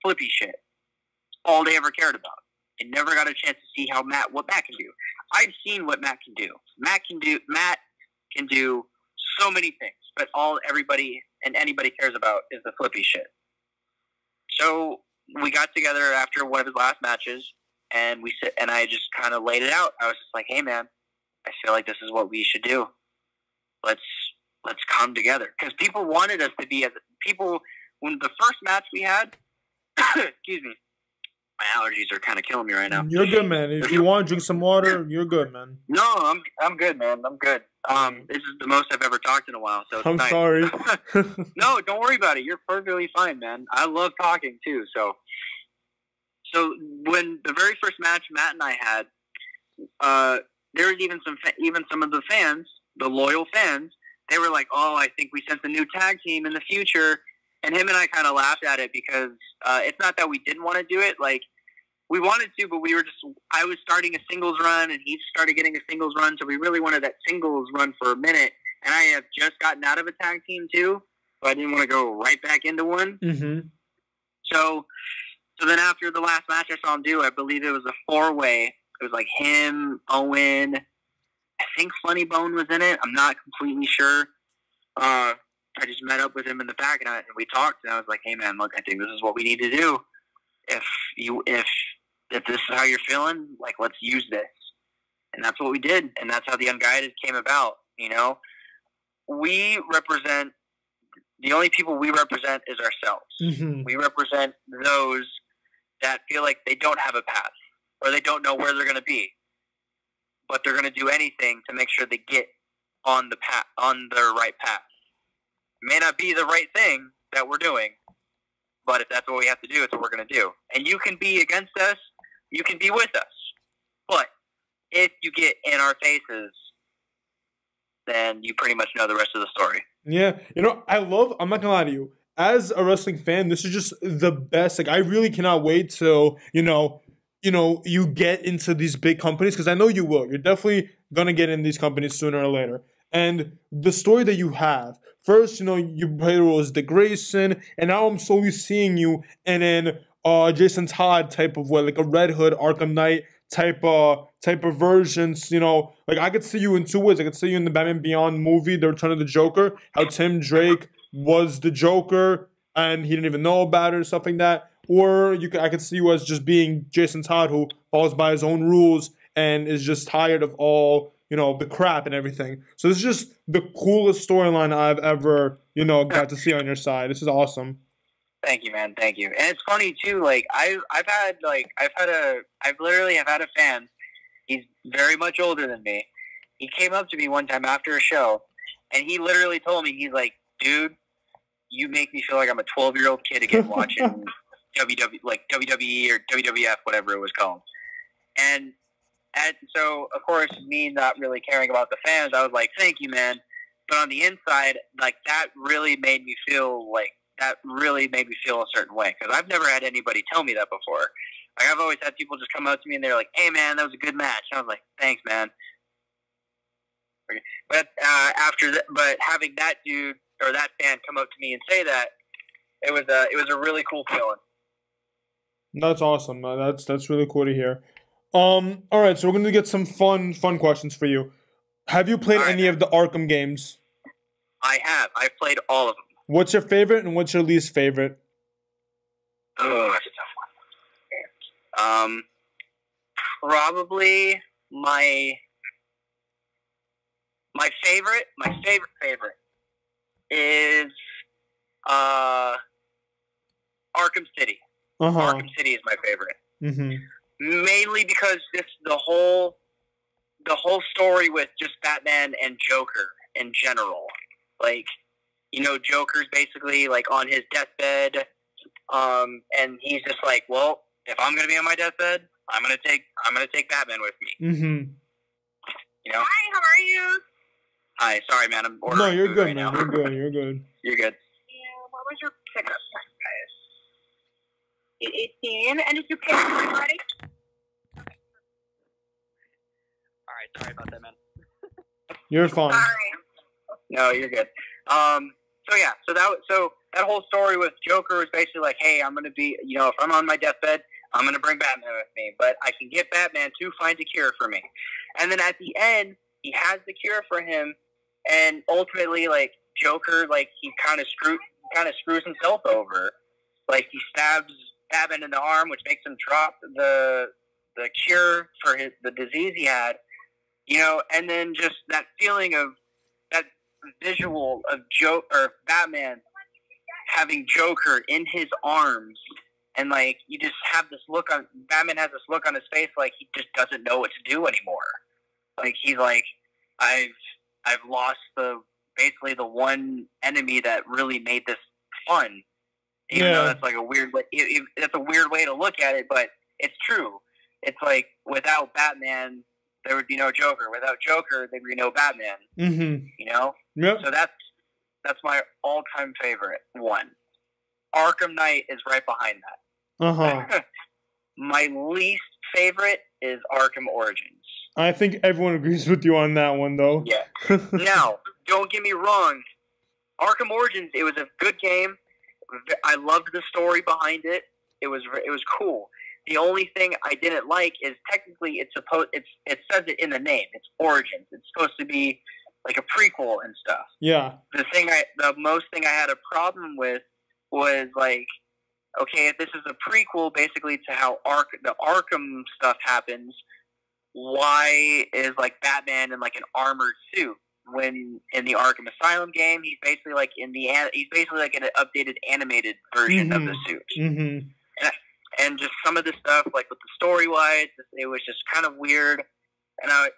flippy shit. All they ever cared about. They never got a chance to see what Matt can do. I've seen what Matt can do. Matt can do so many things, but all everybody and anybody cares about is the flippy shit. So we got together after one of his last matches, and I just kind of laid it out. I was just like, "Hey, man, I feel like this is what we should do. Let's come together," because people wanted us to be as people. When the first match we had, excuse me, my allergies are kind of killing me right now. You're good, man. If you want to drink some water, you're good, man. No, I'm good, man. I'm good. This is the most I've ever talked in a while, so it's I'm nice. Sorry. No, don't worry about it. You're perfectly fine, man. I love talking too. So when the very first match Matt and I had, there was even some of the fans, the loyal fans, they were like, "Oh, I think we sense a new tag team in the future." And him and I kind of laughed at it because it's not that we didn't want to do it. Like, we wanted to, but we were just, I was starting a singles run and he started getting a singles run. So we really wanted that singles run for a minute. And I have just gotten out of a tag team too. So I didn't want to go right back into one. Mm-hmm. So then after the last match I saw him do, I believe it was a 4-way. It was like him, Owen, I think Funny Bone was in it. I'm not completely sure. I just met up with him in the back and we talked, and I was like, hey man, look, I think this is what we need to do. If this is how you're feeling, like, let's use this. And that's what we did. And that's how the Unguided came about. You know, the only people we represent is ourselves. Mm-hmm. We represent those that feel like they don't have a path or they don't know where they're going to be, but they're going to do anything to make sure they get on the path, on their right path. It may not be the right thing that we're doing, but if that's what we have to do, it's what we're going to do. And you can be against us, you can be with us, but if you get in our faces, then you pretty much know the rest of the story. Yeah. You know, I'm not going to lie to you. As a wrestling fan, this is just the best. Like, I really cannot wait till, you know, you get into these big companies, because I know you will. You're definitely going to get in these companies sooner or later. And the story that you have, first, you know, you played roles Dick Grayson, and now I'm slowly seeing you in an Jason Todd type of way, like a Red Hood, Arkham Knight type of versions, you know. Like, I could see you in two ways. I could see you in the Batman Beyond movie, The Return of the Joker, how Tim Drake was the Joker and he didn't even know about it or something like that. Or I could see you as just being Jason Todd, who falls by his own rules and is just tired of all, you know, the crap and everything. So this is just the coolest storyline I've ever, you know, got to see on your side. This is awesome. Thank you, man. Thank you. And it's funny too. Like, I've literally had a fan. He's very much older than me. He came up to me one time after a show, and he literally told me, he's like, "Dude, you make me feel like I'm a 12-year-old kid again watching WWE or WWF, whatever it was called." And so, of course, me not really caring about the fans, I was like, "Thank you, man." But on the inside, like, that really made me feel a certain way, because I've never had anybody tell me that before. Like, I've always had people just come up to me and they're like, "Hey man, that was a good match." And I was like, "Thanks, man." Okay. But having that dude or that fan come up to me and say that, it was a really cool feeling. That's awesome. That's really cool to hear. All right, so we're gonna get some fun questions for you. Have you played any of the Arkham games? I have. I've played all of them. What's your favorite and what's your least favorite? Oh, that's a tough one. Probably my favorite is Arkham City. Uh-huh. Arkham City is my favorite. Mm-hmm. Mainly because just the whole story with just Batman and Joker in general. Like, you know, Joker's basically like on his deathbed, and he's just like, "Well, if I'm gonna be on my deathbed, I'm gonna take Batman with me." Mm-hmm. You know. Hi, how are you? Hi, sorry, man. I'm ordering. No, you're food good, right man. Now. You're good. You're good. Yeah. What was your pickup time, guys? 18. And did you pay for everybody? All right. Sorry about that, man. You're fine. All right. No, you're good. So that whole story with Joker was basically like, "Hey, I'm going to be, you know, if I'm on my deathbed, I'm going to bring Batman with me, but I can get Batman to find a cure for me." And then at the end, he has the cure for him, and ultimately, like, Joker, like, he kind of screws himself over. Like, he stabs Batman in the arm, which makes him drop the cure for the disease he had, you know. And then just that feeling of that visual of Batman having Joker in his arms, and like, you just have this look on Batman has this look on his face like he just doesn't know what to do anymore. Like, he's like, I've lost the one enemy that really made this fun, even though that's like a weird way, that's a weird way to look at it, but it's true. It's like, without Batman there would be no Joker. Without Joker, there would be no Batman. Mm-hmm. You know? Yep. So that's my all-time favorite one. Arkham Knight is right behind that. Uh-huh. My least favorite is Arkham Origins. I think everyone agrees with you on that one, though. Yeah. Now, don't get me wrong. Arkham Origins, it was a good game. I loved the story behind it. It was cool. The only thing I didn't like is technically it says it in the name. It's Origins. It's supposed to be like a prequel and stuff. Yeah. The most thing I had a problem with was like, okay, if this is a prequel basically to how the Arkham stuff happens, why is like Batman in like an armored suit when in the Arkham Asylum game he's basically like in an updated animated version of the suit. Mm-hmm. And just some of the stuff, like with the story-wise, it was just kind of weird.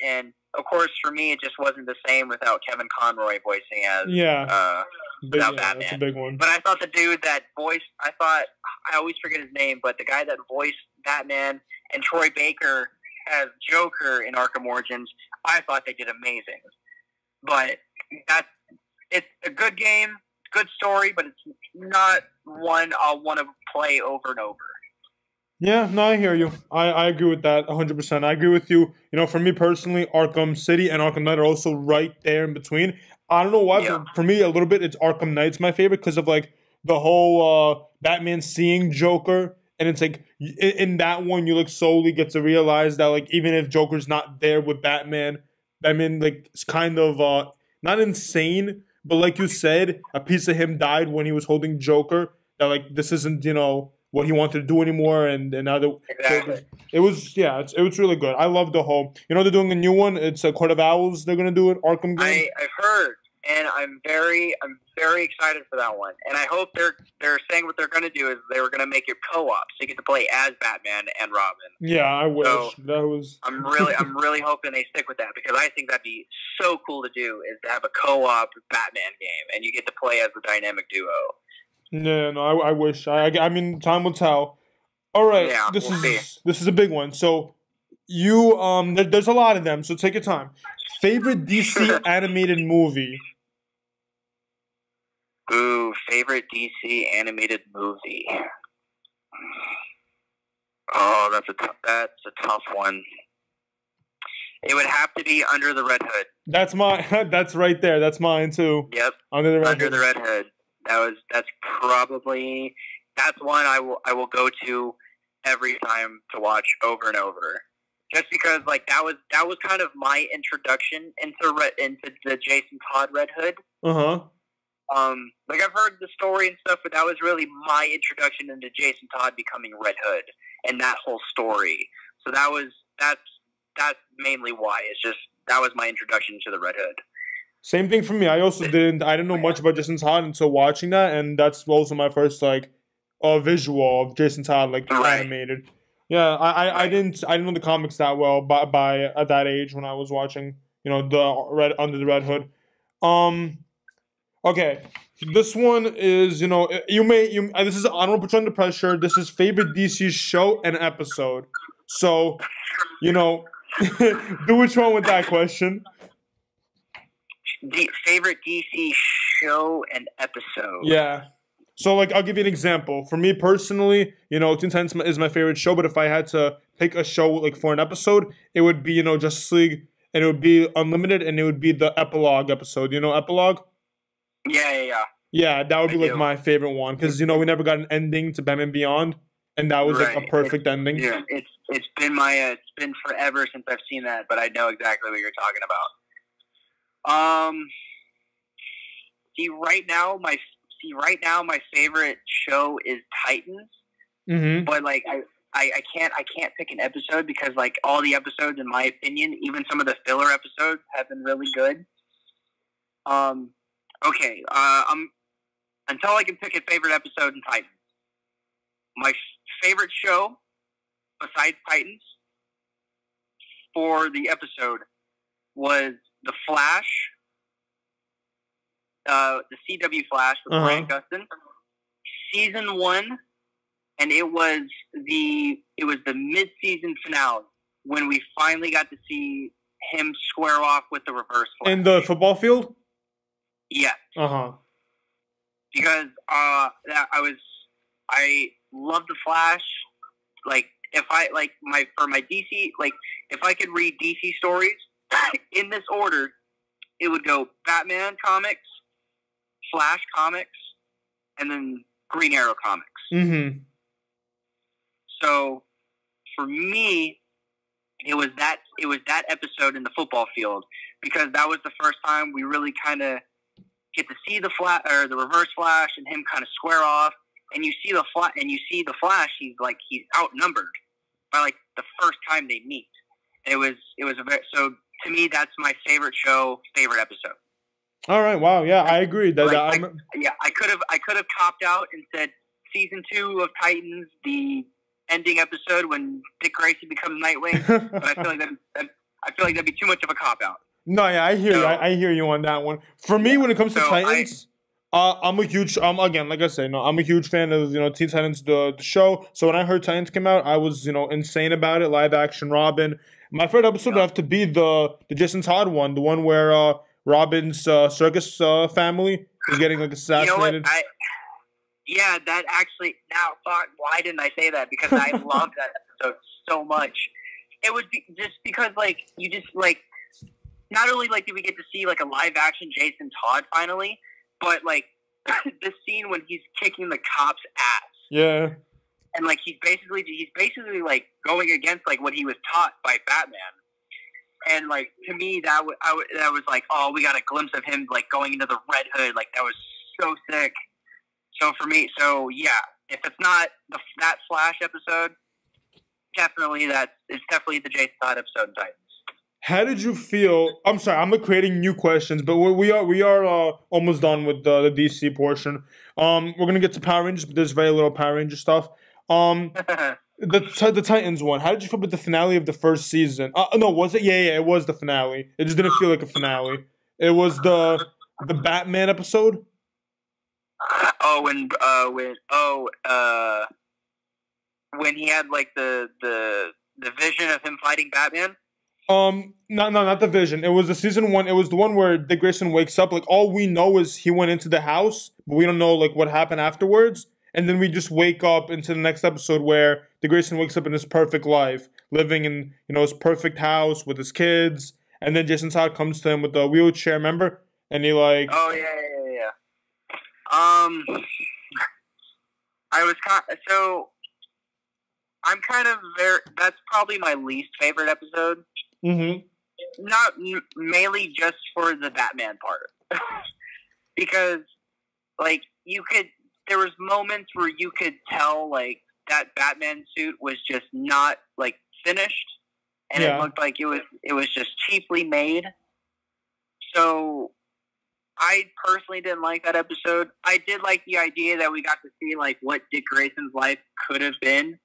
And of course, for me, it just wasn't the same without Kevin Conroy voicing Batman. That's a big one. But I thought the dude that voiced, I always forget his name, but the guy that voiced Batman and Troy Baker as Joker in Arkham Origins, I thought they did amazing. But it's a good game, good story, but it's not one I'll want to play over and over. Yeah, no, I hear you. I agree with that 100%. I agree with you. You know, for me personally, Arkham City and Arkham Knight are also right there in between. I don't know why, but for me, a little bit, it's Arkham Knight's my favorite because of, like, the whole Batman seeing Joker. And it's, like, in that one, you, like, solely get to realize that, like, even if Joker's not there with Batman, Batman, like, it's kind of not insane, but like you said, a piece of him died when he was holding Joker. That, like, this isn't, you know, what he wanted to do anymore, and now it was really good. I love the whole. You know, they're doing a new one. It's a Court of Owls. They're gonna do it. Arkham game. I've heard, and I'm very excited for that one. And I hope they're saying what they're gonna do is they were gonna make it co-op, so you get to play as Batman and Robin. Yeah, I wish so, that was. I'm really hoping they stick with that because I think that'd be so cool to do is to have a co-op Batman game, and you get to play as the dynamic duo. No, I wish. I mean, time will tell. All right, yeah, this is a big one. So you there's a lot of them. So take your time. Favorite DC animated movie. Ooh, favorite DC animated movie. Oh, that's a tough one. It would have to be Under the Red Hood. That's right there. That's mine too. Yep. Under the Red Hood. That's probably one I will go to every time to watch over and over, just because like that was kind of my introduction into the Jason Todd Red Hood. Like I've heard the story and stuff, but that was really my introduction into Jason Todd becoming Red Hood and that whole story. So that's mainly why. It's just that was my introduction to the Red Hood. Same thing for me. I didn't know much about Jason Todd until watching that, and that's also my first like visual of Jason Todd like animated. Yeah, I didn't know the comics that well by at that age when I was watching, you know, Under the Red Hood. Okay. This one is, you know, this is, I don't want to put you under pressure. This is favorite DC show and episode. So, you know, do what's wrong with that question. Favorite DC show and episode. Yeah. So, like, I'll give you an example. For me personally, you know, Teen Titans is my favorite show, but if I had to pick a show, like, for an episode, it would be, you know, Justice League, and it would be Unlimited, and it would be the Epilogue episode. You know Epilogue? Yeah. Yeah, that would be, like, my favorite one, because, you know, we never got an ending to Batman Beyond, and that was, like, a perfect ending. Yeah, it's been forever since I've seen that, but I know exactly what you're talking about. Right now my favorite show is Titans, but like I can't pick an episode because like all the episodes, in my opinion, even some of the filler episodes, have been really good. Until I can pick a favorite episode in Titans, my favorite show besides Titans for the episode was The Flash, the CW Flash with Grant Gustin, season 1, and it was the mid-season finale when we finally got to see him square off with the Reverse Flash in the football field. Yeah. Because I was I love the Flash. Like, if I like my for my DC, like if I could read DC stories in this order, it would go Batman comics, Flash comics, and then Green Arrow comics. Mm-hmm. So for me, it was that episode in the football field, because that was the first time we really kind of get to see the Flash, or the Reverse Flash, and him kind of square off. And you see the Flash. He's outnumbered by like the first time they meet. And it was a very, so to me, that's my favorite show, favorite episode. All right. Wow. Yeah, I agree. I could have copped out and said season 2 of Titans, the ending episode when Dick Grayson becomes Nightwing, but I feel like that'd be too much of a cop out. No, yeah, I hear you on that one. For me, when it comes to Titans, I'm a huge fan of, Teen Titans, the show. So when I heard Titans came out, I was, insane about it. Live action Robin. My favorite episode would have to be the Jason Todd one, the one where Robin's circus family is getting assassinated. Yeah, that actually. Now, why didn't I say that? Because I loved that episode so much. It was just because, not only did we get to see a live action Jason Todd finally, but the scene when he's kicking the cop's ass. Yeah. And he's basically going against what he was taught by Batman. And to me, that was we got a glimpse of him going into the Red Hood. That was so sick. So for me, if it's not that Flash episode, definitely it's the Jason Todd episode in Titans. How did you feel? I'm sorry, I'm creating new questions, but we are almost done with the DC portion. We're gonna get to Power Rangers, but there's very little Power Ranger stuff. The Titans one. How did you feel about the finale of the first season? No, was it? Yeah, it was the finale. It just didn't feel like a finale. It was the Batman episode. When he had the vision of him fighting Batman. No, not the vision. It was the season 1. It was the one where Dick Grayson wakes up. All we know is he went into the house, but we don't know what happened afterwards. And then we just wake up into the next episode where Dick Grayson wakes up in his perfect life, living in his perfect house with his kids. And then Jason Todd comes to him with the wheelchair. Remember? And he Oh yeah. I'm kind of that's probably my least favorite episode. Mm-hmm. Not mainly just for the Batman part, because there was moments where you could tell that Batman suit was just not finished, and it looked like it was just cheaply made. So I personally didn't like that episode. I did like the idea that we got to see what Dick Grayson's life could have been,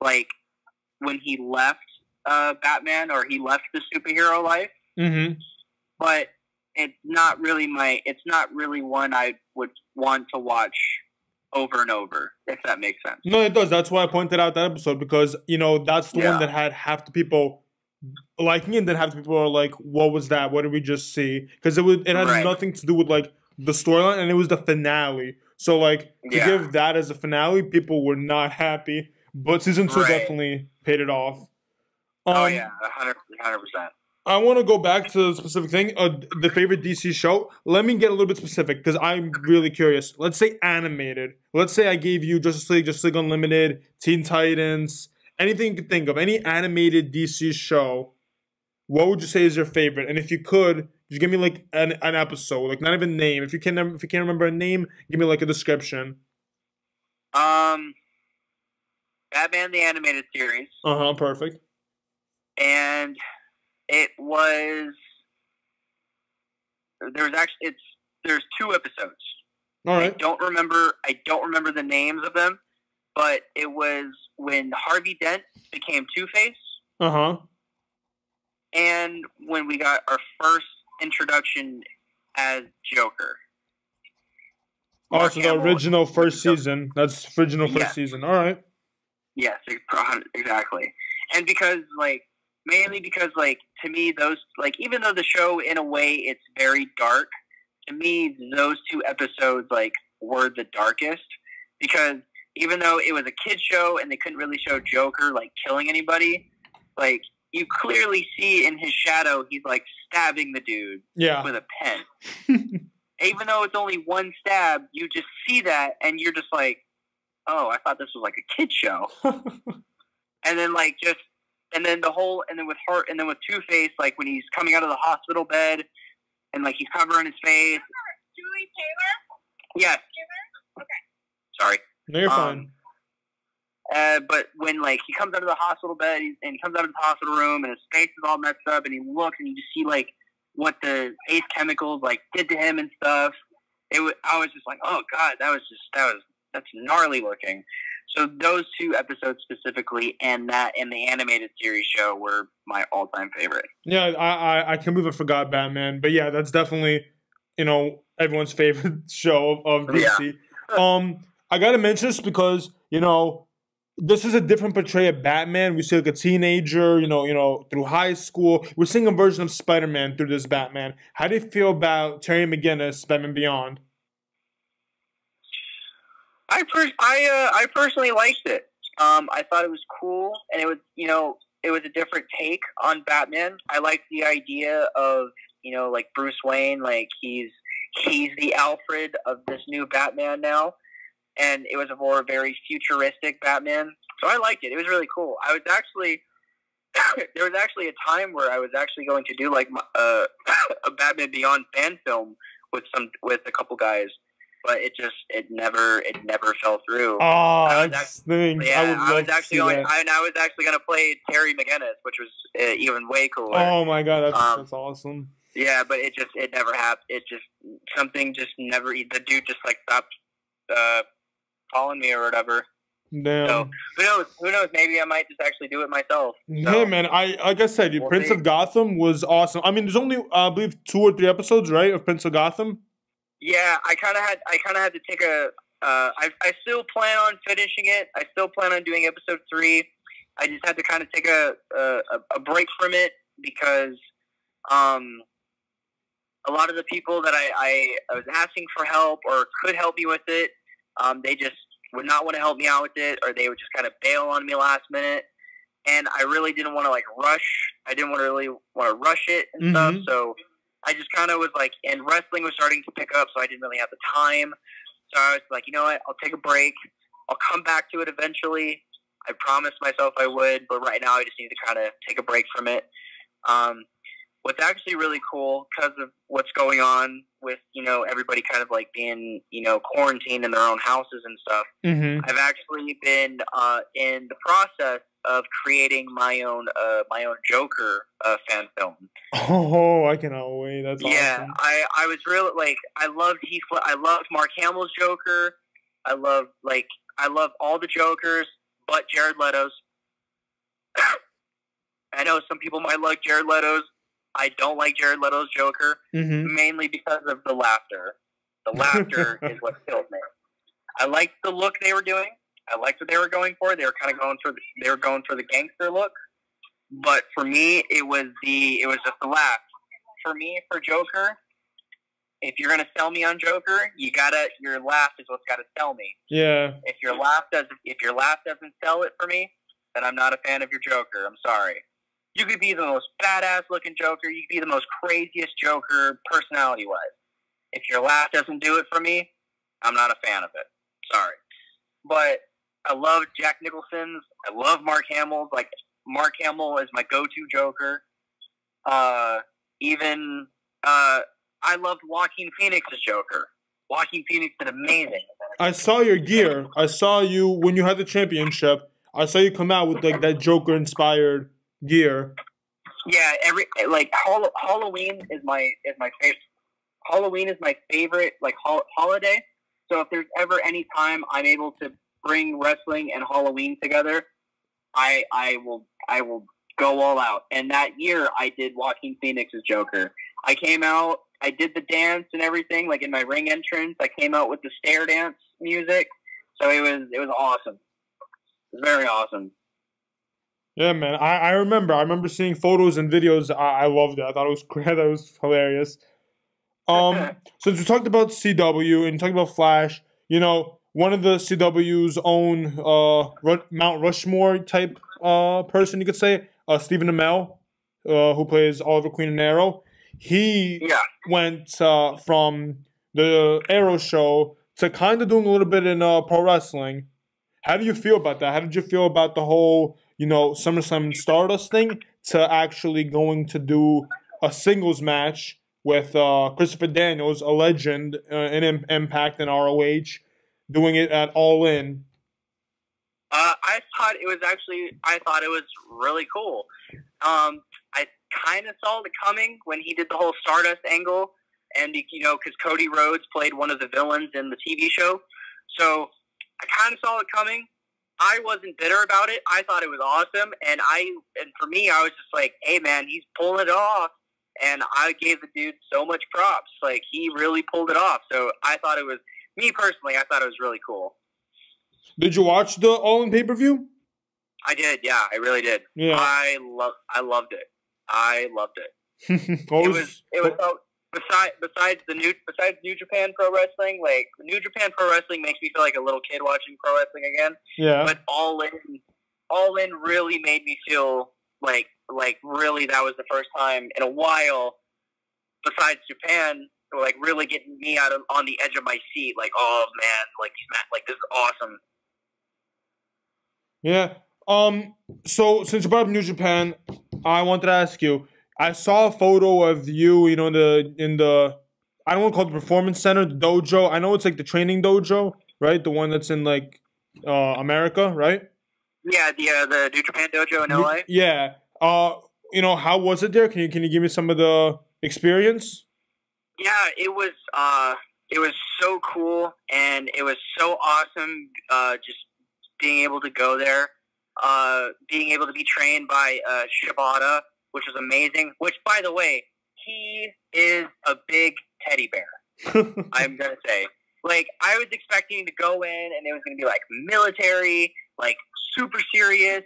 when he left Batman, or he left the superhero life. Mm-hmm. But it's not really one I would want to watch over and over, if that makes sense. No, it does. That's why I pointed out that episode, because that's the one that had half the people liking it, then half the people are what was that? What did we just see? Because it had nothing to do with the storyline, and it was the finale. So to give that as a finale, people were not happy. But season 2 definitely paid it off. 100%. I want to go back to the specific thing, the favorite DC show. Let me get a little bit specific, because I'm really curious. Let's say animated. Let's say I gave you Justice League Unlimited, Teen Titans, anything you could think of, any animated DC show. What would you say is your favorite? And if you could, just give me an episode, not even name. If you can't remember a name, give me a description. Batman the Animated Series. Perfect. And there's 2 episodes. All right. I don't remember the names of them, but it was when Harvey Dent became Two-Face. And when we got our first introduction as Joker. Oh, so the original first season. That's original first season. All right. Yes, exactly. And because mainly because to me those even though the show in a way it's very dark, to me those 2 episodes were the darkest, because even though it was a kid show and they couldn't really show Joker like killing anybody, like you clearly see in his shadow he's like stabbing the dude with a pen. Even though it's only one stab, you just see that and you're just like, oh, I thought this was like a kid show. And then like just, and then the whole, and then with Hart, and then with Two-Face, like when he's coming out of the hospital bed and like he's covering his face. Julie Taylor? Yes. Okay. Sorry. No, you're fine. But when like he comes out of the hospital bed and he comes out of the hospital room and his face is all messed up and he looks and you just see like what the Ace Chemicals like did to him and stuff. I was just like, oh God, that's gnarly looking. So those two episodes specifically, and that and the animated series show were my all-time favorite. Yeah, I can believe I forgot Batman, but yeah, that's definitely, you know, everyone's favorite show of DC. Yeah. I gotta mention this because, you know, this is a different portrayal of Batman. We see like a teenager, you know, through high school. We're seeing a version of Spider-Man through this Batman. How do you feel about Terry McGinnis, Batman Beyond? I personally liked it. I thought it was cool, and it was, you know, it was a different take on Batman. I liked the idea of, you know, like Bruce Wayne, like he's the Alfred of this new Batman now, and it was a more very futuristic Batman. So I liked it. It was really cool. I was actually there was actually a time where I was actually going to do like a Batman Beyond fan film with a couple guys. But it never fell through. Oh, that's the thing. Yeah, I was actually going to play Terry McGinnis, which was even way cooler. Oh my God, that's awesome. Yeah, but it never happened. It just the dude just like stopped calling me or whatever. Damn. So who knows? Maybe I might just actually do it myself. So. Hey man, like I said, Prince of Gotham was awesome. I mean, there's only I believe 2 or 3 episodes, right, of Prince of Gotham. Yeah, I kind of had to take a. I still plan on finishing it. I still plan on doing episode 3. I just had to kind of take a break from it because a lot of the people that I was asking for help or could help me with it, they just would not want to help me out with it, or they would just kind of bail on me last minute. And I really didn't want to like rush. I didn't want to rush it and stuff. So. I just kind of was like, and wrestling was starting to pick up, so I didn't really have the time. So I was like, you know what? I'll take a break. I'll come back to it eventually. I promised myself I would, but right now I just need to kind of take a break from it. What's actually really cool because of what's going on with, you know, everybody kind of like being, you know, quarantined in their own houses and stuff. I've actually been in the process of creating my own Joker fan film. Oh, I cannot wait! That's awesome. I was really like I loved Mark Hamill's Joker. I love all the Jokers, but Jared Leto's. I know some people might like Jared Leto's. I don't like Jared Leto's Joker mainly because of the laughter. The laughter is what killed me. I liked the look they were doing. I liked what they were going for. They were kind of going for the gangster look, but for me, it was just the laugh. For me, for Joker, if you're gonna sell me on Joker, your laugh is what's gotta sell me. Yeah. If your laugh doesn't sell it for me, then I'm not a fan of your Joker. I'm sorry. You could be the most badass looking Joker. You could be the most craziest Joker personality wise. If your laugh doesn't do it for me, I'm not a fan of it. Sorry, but. I love Jack Nicholson's. I love Mark Hamill's. Like, Mark Hamill is my go-to Joker. I loved Joaquin Phoenix's Joker. Joaquin Phoenix did amazing. I saw your gear. I saw you when you had the championship. I saw you come out with, like, that Joker-inspired gear. Yeah, Halloween is my favorite. Halloween is my favorite, like, holiday. So if there's ever any time I'm able to bring wrestling and Halloween together, I will go all out. And that year I did Joaquin Phoenix's Joker. I came out, I did the dance and everything, like in my ring entrance. I came out with the stair dance music. So it was awesome. It was very awesome. Yeah, man. I remember seeing photos and videos. I loved it. I thought it was great. That was hilarious. Since we talked about CW and talked about Flash, you know, one of the CW's own Mount Rushmore type person, you could say, Stephen Amell, who plays Oliver Queen and Arrow. He went from the Arrow show to kind of doing a little bit in pro wrestling. How do you feel about that? How did you feel about the whole, you know, SummerSlam Stardust thing to actually going to do a singles match with Christopher Daniels, a legend in Impact and ROH, doing it at All In? I thought it was really cool. I kind of saw it coming when he did the whole Stardust angle, and you know, because Cody Rhodes played one of the villains in the TV show, so I kind of saw it coming. I wasn't bitter about it. I thought it was awesome, and for me, I was just like, "Hey, man, he's pulling it off," and I gave the dude so much props. Like, he really pulled it off. So I thought it was, me personally, I thought it was really cool. Did you watch the All-In pay-per-view? I did. Yeah, I really did. Yeah. I loved it. Besides New Japan Pro Wrestling, like, New Japan Pro Wrestling makes me feel like a little kid watching pro wrestling again. Yeah. But All In really made me feel like really that was the first time in a while, besides Japan, like, really getting me out of, on the edge of my seat. Like, oh man, like this is awesome. Yeah. So since you brought up New Japan, I wanted to ask you. I saw a photo of you, you know, in the I don't want to call it the performance center, the dojo. I know it's like the training dojo, right? The one that's in like America, right? Yeah, the New Japan dojo in LA. Yeah. You know, how was it there? Can you give me some of the experience? Yeah, it was so cool, and it was so awesome just being able to go there, being able to be trained by Shibata, which was amazing. Which, by the way, he is a big teddy bear. I'm gonna say, like, I was expecting to go in and it was gonna be like military, like super serious,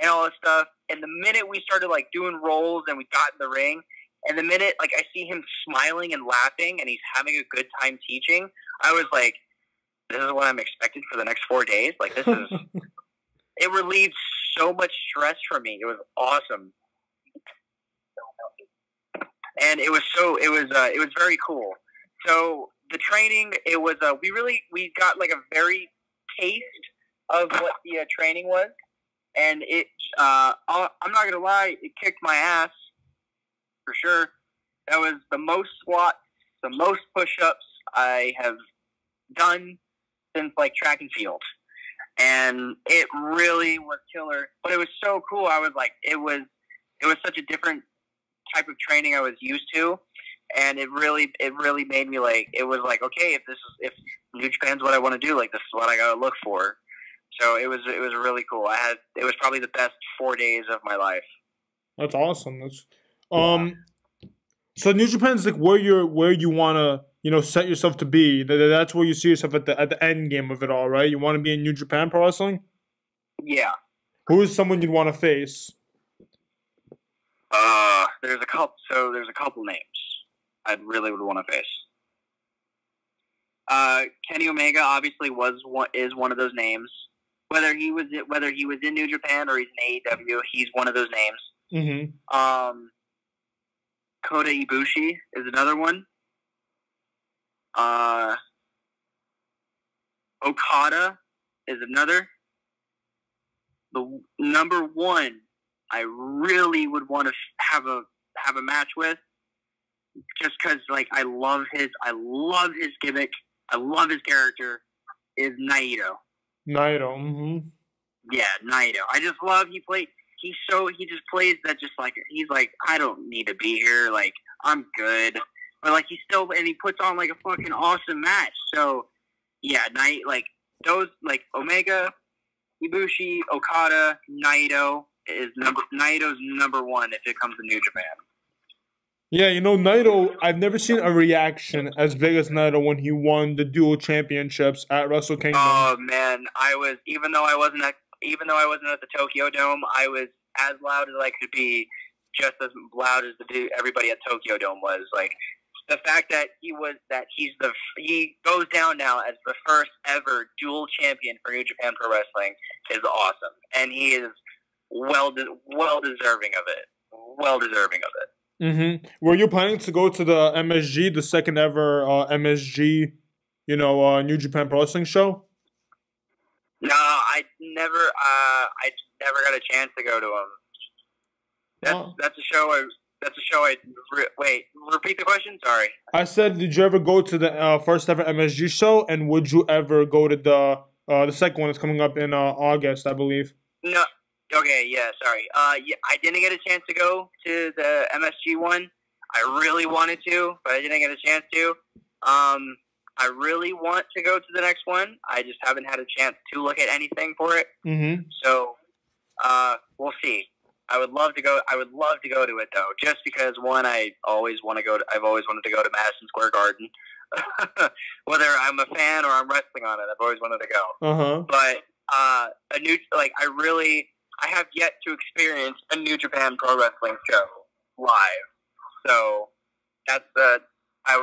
and all this stuff. And the minute we started like doing rolls and we got in the ring, and the minute like I see him smiling and laughing and he's having a good time teaching, I was like, "This is what I'm expected for the next 4 days." Like, this is. It relieved so much stress for me. It was awesome. And it was very cool. So the training, it was we got like a very taste of what the training was, and it I'm not gonna lie, it kicked my ass for sure. That was the most squats, the most push-ups I have done since like track and field, and it really was killer. But it was so cool. I was like, it was such a different type of training I was used to, and it really made me like, it was like, okay, if New Japan's what I want to do, like, this is what I gotta look for. So it was really cool. It was probably the best 4 days of my life. That's awesome. That's So New Japan's like where you wanna, you know, set yourself to be. That's where you see yourself at the end game of it all, right? You want to be in New Japan Pro Wrestling. Yeah. Who is someone you'd want to face? There's a couple names I really would want to face. Kenny Omega obviously is one of those names. Whether he was in New Japan or he's in AEW, he's one of those names. Mm-hmm. Kota Ibushi is another one. Okada is another. The number one I really would want to have a match with, just because, like, I love his gimmick, I love his character, is Naito. Naito, mm-hmm. Yeah, Naito. I just love, he just plays that, just like, he's like, I don't need to be here, like, I'm good. But like, he puts on like a fucking awesome match. So yeah, Omega, Ibushi, Okada, Naito. Naito's number one if it comes to New Japan. Yeah, you know, Naito, I've never seen a reaction as big as Naito when he won the dual championships at Wrestle Kingdom. Oh man, even though I wasn't at the Tokyo Dome, I was as loud as I could be, just as loud as everybody at Tokyo Dome was. Like, the fact that he goes down now as the first ever dual champion for New Japan Pro Wrestling is awesome, and he is well deserving of it. Were you planning to go to the MSG, the second ever MSG, New Japan Pro Wrestling show? No, I never got a chance to go to them. Wait, repeat the question? Sorry. I said, did you ever go to the first ever MSG show, and would you ever go to the second one that's coming up in August, I believe? No. Okay, yeah, sorry. I didn't get a chance to go to the MSG one. I really wanted to, but I didn't get a chance to. I really want to go to the next one. I just haven't had a chance to look at anything for it. So, we'll see. I would love to go to it though, just because I've always wanted to go to Madison Square Garden. Whether I'm a fan or I'm wrestling on it, I've always wanted to go. But I have yet to experience a New Japan Pro Wrestling show live. So that's I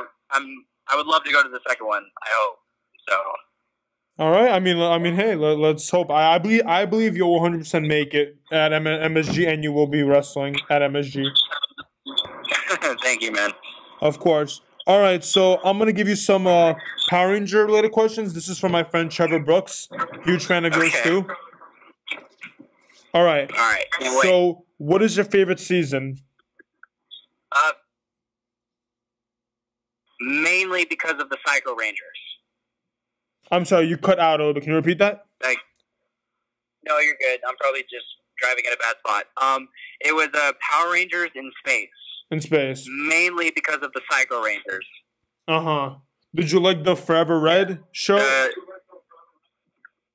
would love to go to the second one. I hope so. All right. I mean, hey, let's hope. I believe you'll 100% make it at MSG, and you will be wrestling at MSG. Thank you, man. Of course. All right. So I'm gonna give you some Power Ranger related questions. This is from my friend Trevor Brooks, huge fan of yours too. All right. All right. So, what is your favorite season? Mainly because of the Psycho Rangers. I'm sorry, you cut out a little bit. Can you repeat that? No, you're good. I'm probably just driving at a bad spot. It was Power Rangers in space. In space. Mainly because of the Psycho Rangers. Did you like the Forever Red show?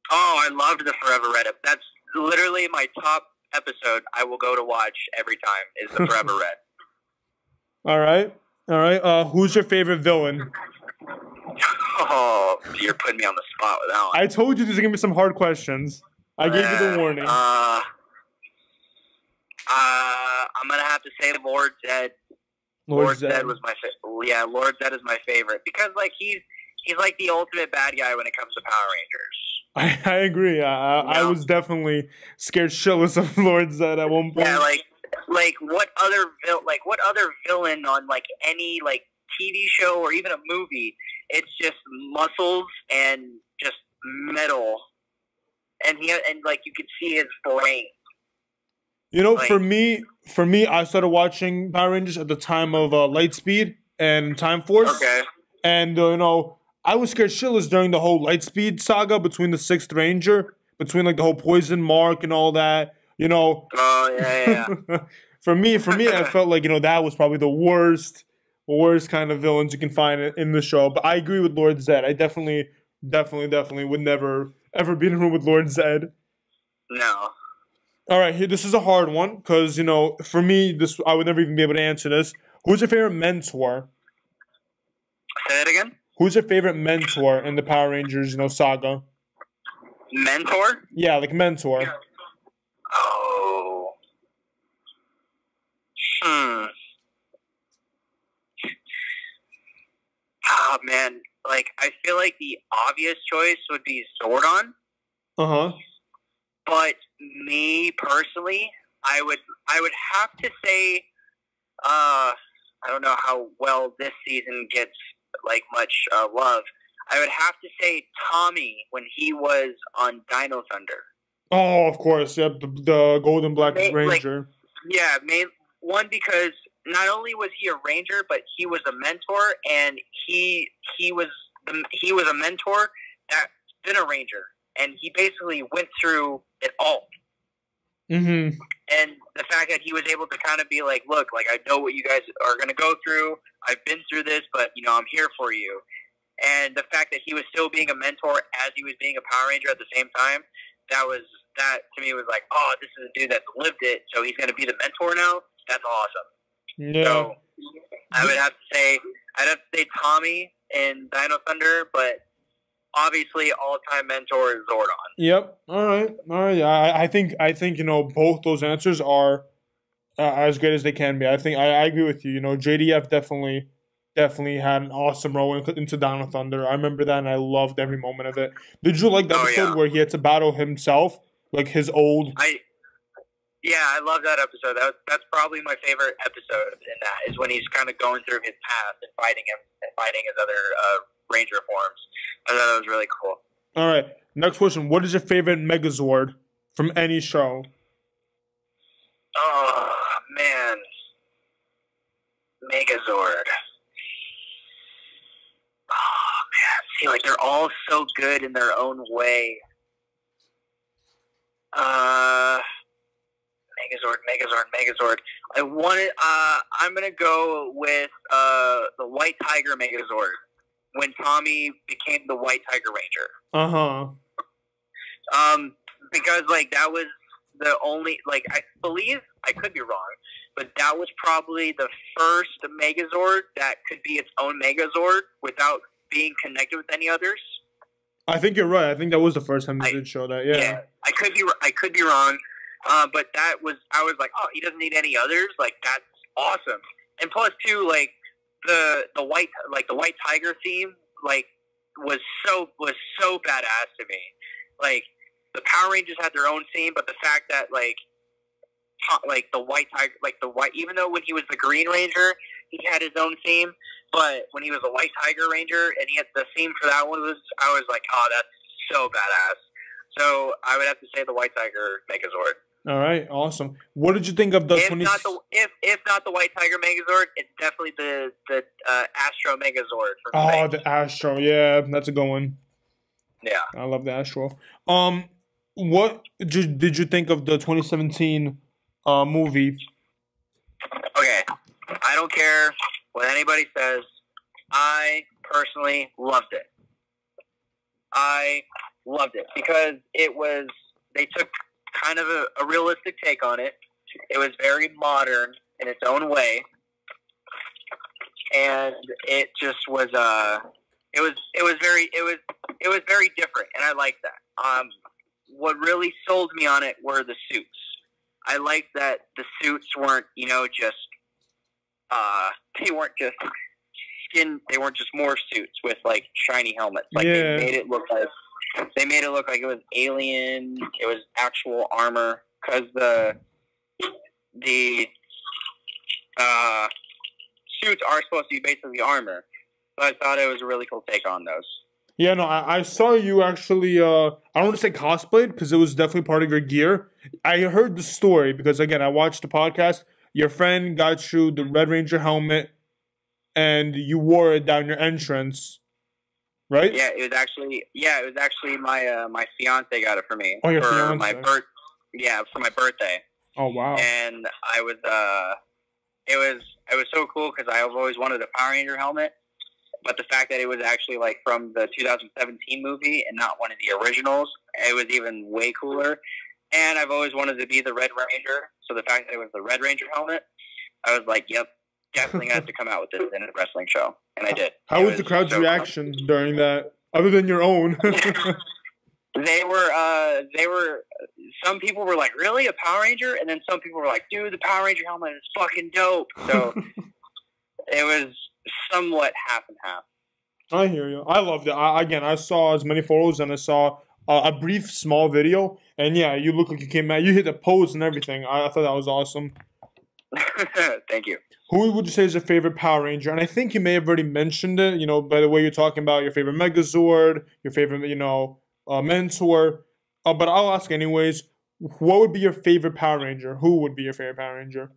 I loved the Forever Red. That's literally my top episode I will go to watch every time is the Forever Red. All right. Who's your favorite villain? Oh, you're putting me on the spot with that one. I told you there's going to be some hard questions. I gave you the warning. I'm going to have to say Lord Zed. Lord Zed was my favorite. Yeah, Lord Zed is my favorite. Because, he's like the ultimate bad guy when it comes to Power Rangers. I agree. I was definitely scared shitless of Lord Zed at one point. Yeah, what other villain on, any, TV show or even a movie... It's just muscles and just metal, and you could see his brain. For me, I started watching Power Rangers at the time of Lightspeed and Time Force. And I was scared shitless during the whole Lightspeed saga between the Sixth Ranger, between the whole Poison Mark and all that. For me, I felt that was probably the worst kind of villains you can find in the show. But I agree with Lord Zed. I definitely would never, ever be in a room with Lord Zed. No. All right, this is a hard one because, for me, I would never even be able to answer this. Who's your favorite mentor? Say that again? Who's your favorite mentor in the Power Rangers, saga? Mentor? Yeah, mentor. Yeah. Oh. Oh, man, I feel like the obvious choice would be Zordon. But me, personally, I would have to say, I don't know how well this season gets, much love. I would have to say Tommy when he was on Dino Thunder. Oh, of course, yep, the Golden Black Ranger. Because... Not only was he a ranger, but he was a mentor, and he was a mentor that's been a ranger, and he basically went through it all. And the fact that he was able to kind of be like, look, I know what you guys are going to go through. I've been through this, but I'm here for you. And the fact that he was still being a mentor as he was being a Power Ranger at the same time, that to me was like, oh, this is a dude that's lived it, so he's going to be the mentor now. That's awesome. Yeah. So I'd have to say Tommy and Dino Thunder, but obviously all-time mentor is Zordon. Yep. All right. I think both those answers are as great as they can be. I agree with you. JDF definitely definitely had an awesome role into Down with Thunder. I remember that, and I loved every moment of it. Did you like the episode where he had to battle himself, like his old? Yeah, I love that episode. That's probably my favorite episode. In that is when he's kind of going through his past and fighting him and fighting his other Ranger forms. I thought that was really cool. All right, next question. What is your favorite Megazord from any show? Oh man, Megazord. Oh man, see, like they're all so good in their own way. Megazord. I'm gonna go with the White Tiger Megazord when Tommy became the White Tiger Ranger. Because like that was the only, like, I believe, I could be wrong, but that was probably the first Megazord that could be its own Megazord without being connected with any others. I think you're right. I think that was the first time they did show that. Yeah, I could be wrong. But that was, I was like, oh, he doesn't need any others. Like, that's awesome. And plus, too, like the white tiger theme, like was so badass to me. Like the Power Rangers had their own theme, but the fact that like the white tiger, even though when he was the Green Ranger, he had his own theme. But when he was a White Tiger Ranger and he had the theme for that one, I was like, oh, that's so badass. So I would have to say the White Tiger Megazord. All right, awesome. What did you think of the? If not the White Tiger Megazord, it's definitely the Astro Megazord. The Astro, yeah, that's a good one. Yeah, I love the Astro. What did you think of the 2017 movie? Okay, I don't care what anybody says. I personally loved it. I loved it because it was, they took kind of a realistic take on it. It was very modern in its own way, and it just was very different, and I liked that. What really sold me on it were the suits. I liked that the suits weren't, you know, just they weren't just skin. They weren't just morph suits with like shiny helmets. Like they made it look like. They made it look like it was alien. It was actual armor because the suits are supposed to be basically armor. So I thought it was a really cool take on those. Yeah, no, I saw you actually. I don't want to say cosplayed because it was definitely part of your gear. I heard the story because again, I watched the podcast. Your friend got you the Red Ranger helmet, and you wore it down your entrance. Right? Yeah, it was actually my my fiance got it for me. Oh, your fiance. For my birthday. Oh wow! And I was it was so cool because I've always wanted a Power Ranger helmet, but the fact that it was actually like from the 2017 movie and not one of the originals, it was even way cooler. And I've always wanted to be the Red Ranger, so the fact that it was the Red Ranger helmet, I was like, yep. Definitely had to come out with this in a wrestling show, and I did. How was the crowd's reaction during that, other than your own? They were. Some people were like, "Really, a Power Ranger?" And then some people were like, "Dude, the Power Ranger helmet is fucking dope." So it was somewhat half and half. I hear you. I loved it. I saw as many photos, and I saw a brief, small video. And yeah, you look like you came out. You hit the pose and everything. I thought that was awesome. Thank you. Who would you say is your favorite Power Ranger? And I think you may have already mentioned it, you know, by the way you're talking about your favorite Megazord, your favorite, you know, mentor. But I'll ask anyways, what would be your favorite Power Ranger? Who would be your favorite Power Ranger?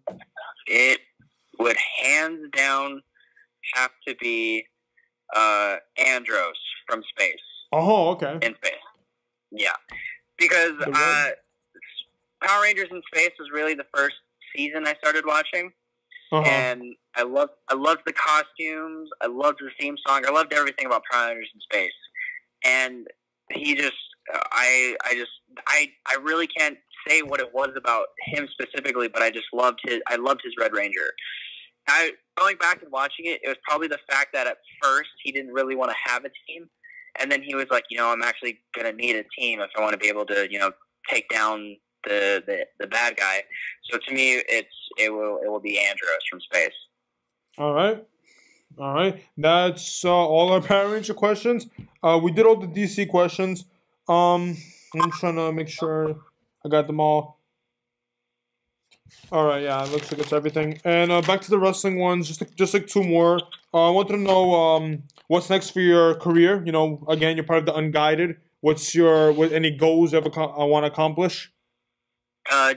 It would hands down have to be Andros from space. Oh, okay. In space. Yeah. Because Power Rangers in Space was really the first season I started watching. Uh-huh. And I loved the costumes. I loved the theme song. I loved everything about Power Rangers in Space. And he just, I really can't say what it was about him specifically, but I just loved his Red Ranger. Going back and watching it, it was probably the fact that at first he didn't really want to have a team, and then he was like, you know, I'm actually gonna need a team if I want to be able to, you know, take down the bad guy. So to me, it will be Andros from Space. All right. All right, that's all our Power Ranger questions. We did all the DC questions. I'm trying to make sure I got them all. All right, yeah, it looks like it's everything. And back to the wrestling ones, just like two more. I want to know what's next for your career. You know, again, you're part of the Unguided. What's your any goals you ever want to accomplish?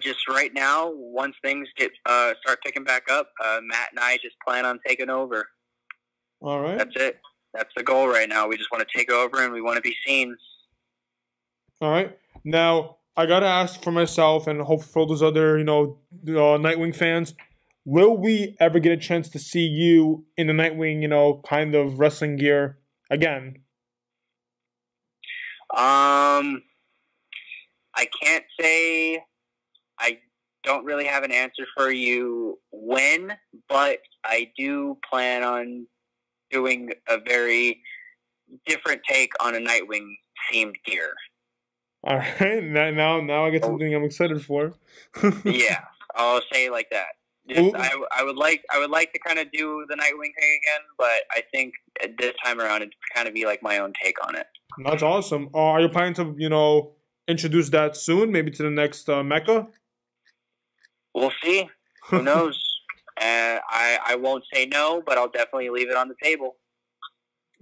Just right now, once things get start picking back up, Matt and I just plan on taking over. All right. That's it. That's the goal right now. We just want to take over and we want to be seen. All right. Now, I got to ask for myself and hope for all those other, you know, Nightwing fans, will we ever get a chance to see you in the Nightwing, you know, kind of wrestling gear again? I can't say. I don't really have an answer for you when, but I do plan on doing a very different take on a Nightwing themed gear. All right, now I get something I'm excited for. Yeah, I'll say it like that. Just, I would like to kind of do the Nightwing thing again, but I think this time around it'd kind of be like my own take on it. That's awesome. Are you planning to, you know, introduce that soon, maybe to the next Mecca? We'll see. Who knows? I won't say no, but I'll definitely leave it on the table.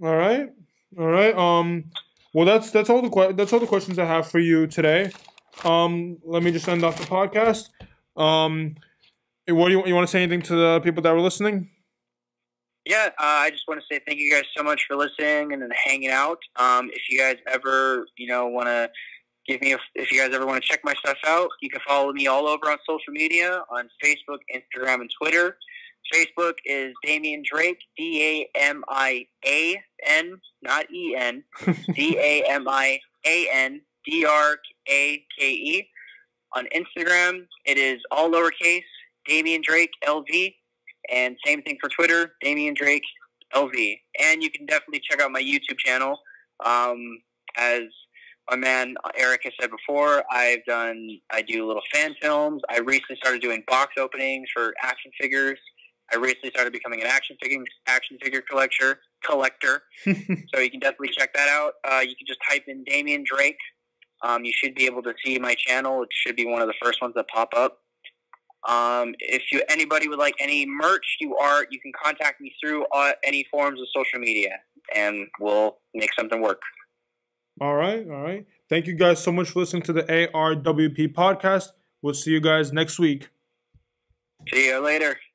All right, all right. Well, that's all the questions I have for you today. Let me just end off the podcast. What do you want to say anything to the people that were listening? Yeah, I just want to say thank you guys so much for listening and hanging out. If you guys ever, you know, want to. If you guys ever want to check my stuff out, you can follow me all over on social media, on Facebook, Instagram, and Twitter. Facebook is Damian Drake, D-A-M-I-A-N, not E-N, D-A-M-I-A-N-D-R-A-K-E. On Instagram, it is all lowercase, Damian Drake, LV. And same thing for Twitter, Damian Drake, LV. And you can definitely check out my YouTube channel, as... my man Eric has said before, I do little fan films. I recently started doing box openings for action figures. I recently started becoming an action figure collector. So you can definitely check that out. You can just type in Damian Drake. You should be able to see my channel. It should be one of the first ones that pop up. If anybody would like any merch, you can contact me through any forms of social media, and we'll make something work. All right, all right. Thank you guys so much for listening to the ARWP podcast. We'll see you guys next week. See you later.